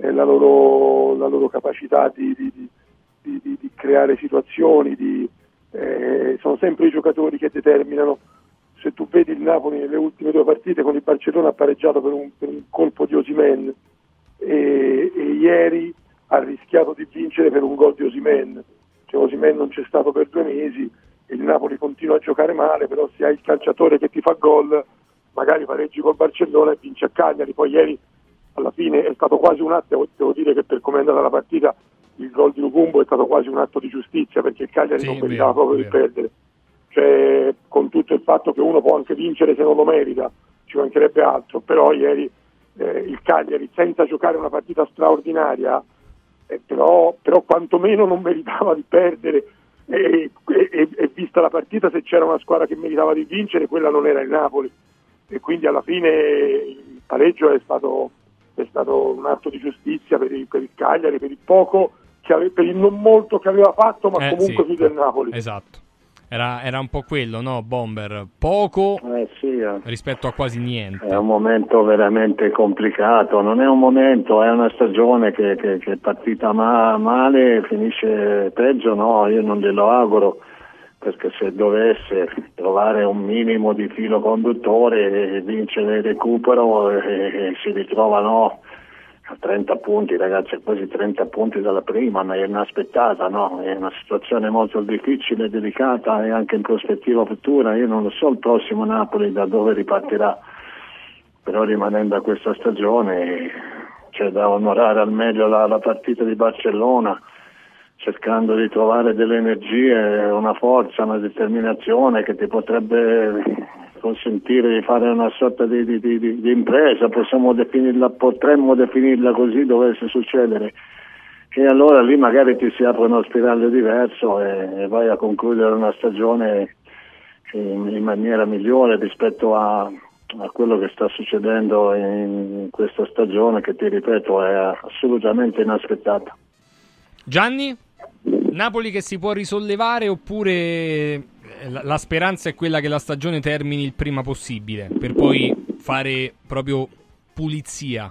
è la loro capacità di creare situazioni, sono sempre i giocatori che determinano. Se tu vedi il Napoli nelle ultime due partite con il Barcellona ha pareggiato per un colpo di Osimhen e ieri ha rischiato di vincere per un gol di Osimhen. Cioè, Osimhen non c'è stato per 2 mesi, il Napoli continua a giocare male, però se hai il calciatore che ti fa gol magari pareggi col Barcellona e vinci a Cagliari. Poi ieri alla fine è stato quasi un atto, devo dire che per come è andata la partita il gol di Lukumbo è stato quasi un atto di giustizia, perché il Cagliari non meritava proprio di perdere, cioè, con tutto il fatto che uno può anche vincere se non lo merita, ci mancherebbe altro, però ieri il Cagliari, senza giocare una partita straordinaria, però quantomeno non meritava di perdere, e vista la partita, se c'era una squadra che meritava di vincere, quella non era il Napoli, e quindi alla fine il pareggio è stato un atto di giustizia per il Cagliari, per il poco per il non molto che aveva fatto, ma comunque sì, più del Napoli. Esatto, era un po' quello, no, Bomber? Poco rispetto a quasi niente. È un momento veramente complicato, non è un momento, è una stagione che è partita male e finisce peggio, no, io non glielo auguro, perché se dovesse trovare un minimo di filo conduttore e vincere il recupero e si ritrova a 30 punti, ragazzi, quasi 30 punti dalla prima, ma è inaspettata, no? È una situazione molto difficile, delicata, e anche in prospettiva futura io non lo so il prossimo Napoli da dove ripartirà, però rimanendo a questa stagione c'è da onorare al meglio la partita di Barcellona, cercando di trovare delle energie, una forza, una determinazione che ti potrebbe consentire di fare una sorta di impresa, potremmo definirla così, dovesse succedere, e allora lì magari ti si apre uno spiraglio diverso e vai a concludere una stagione in maniera migliore rispetto a quello che sta succedendo in questa stagione, che ti ripeto è assolutamente inaspettata. Gianni? Napoli che si può risollevare, oppure la speranza è quella che la stagione termini il prima possibile per poi fare proprio pulizia?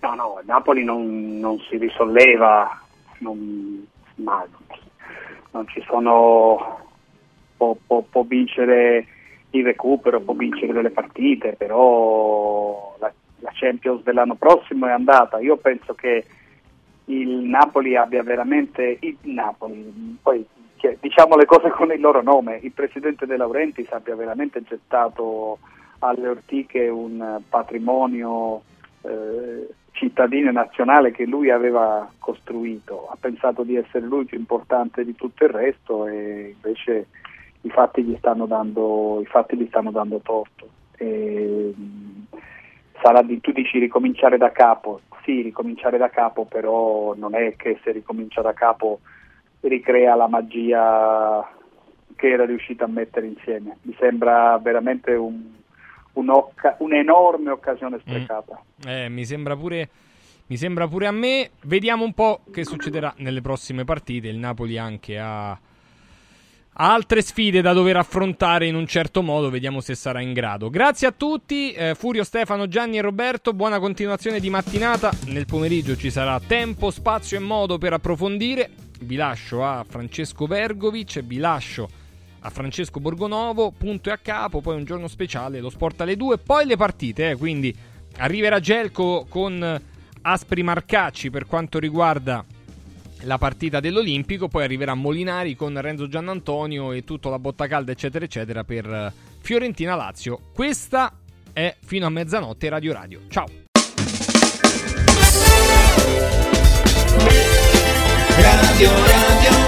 No, Napoli non si risolleva, ma non ci sono, può vincere il recupero, può vincere delle partite, però la Champions dell'anno prossimo è andata. Io penso che il Napoli abbia veramente, poi diciamo le cose con il loro nome, il presidente De Laurentiis abbia veramente gettato alle ortiche un patrimonio cittadino e nazionale che lui aveva costruito, ha pensato di essere lui più importante di tutto il resto e invece i fatti gli stanno dando torto. Tu dici ricominciare da capo. Sì, ricominciare da capo, però non è che se ricomincia da capo ricrea la magia che era riuscita a mettere insieme. Mi sembra veramente un'enorme occasione sprecata. Mi sembra pure a me. Vediamo un po' che succederà nelle prossime partite. Il Napoli anche ha altre sfide da dover affrontare in un certo modo, vediamo se sarà in grado. Grazie a tutti, Furio, Stefano, Gianni e Roberto, buona continuazione di mattinata. Nel pomeriggio ci sarà tempo, spazio e modo per approfondire. Vi lascio a Francesco Vergovic, vi lascio a Francesco Borgonovo, punto e a capo, poi un giorno speciale, lo sport alle 2, poi le partite, quindi arriverà Gelco con aspri marcacci per quanto riguarda la partita dell'Olimpico, poi arriverà Molinari con Renzo Giannantonio e tutta la botta calda eccetera eccetera per Fiorentina-Lazio. Questa è fino a mezzanotte Radio Radio. Ciao! Radio Radio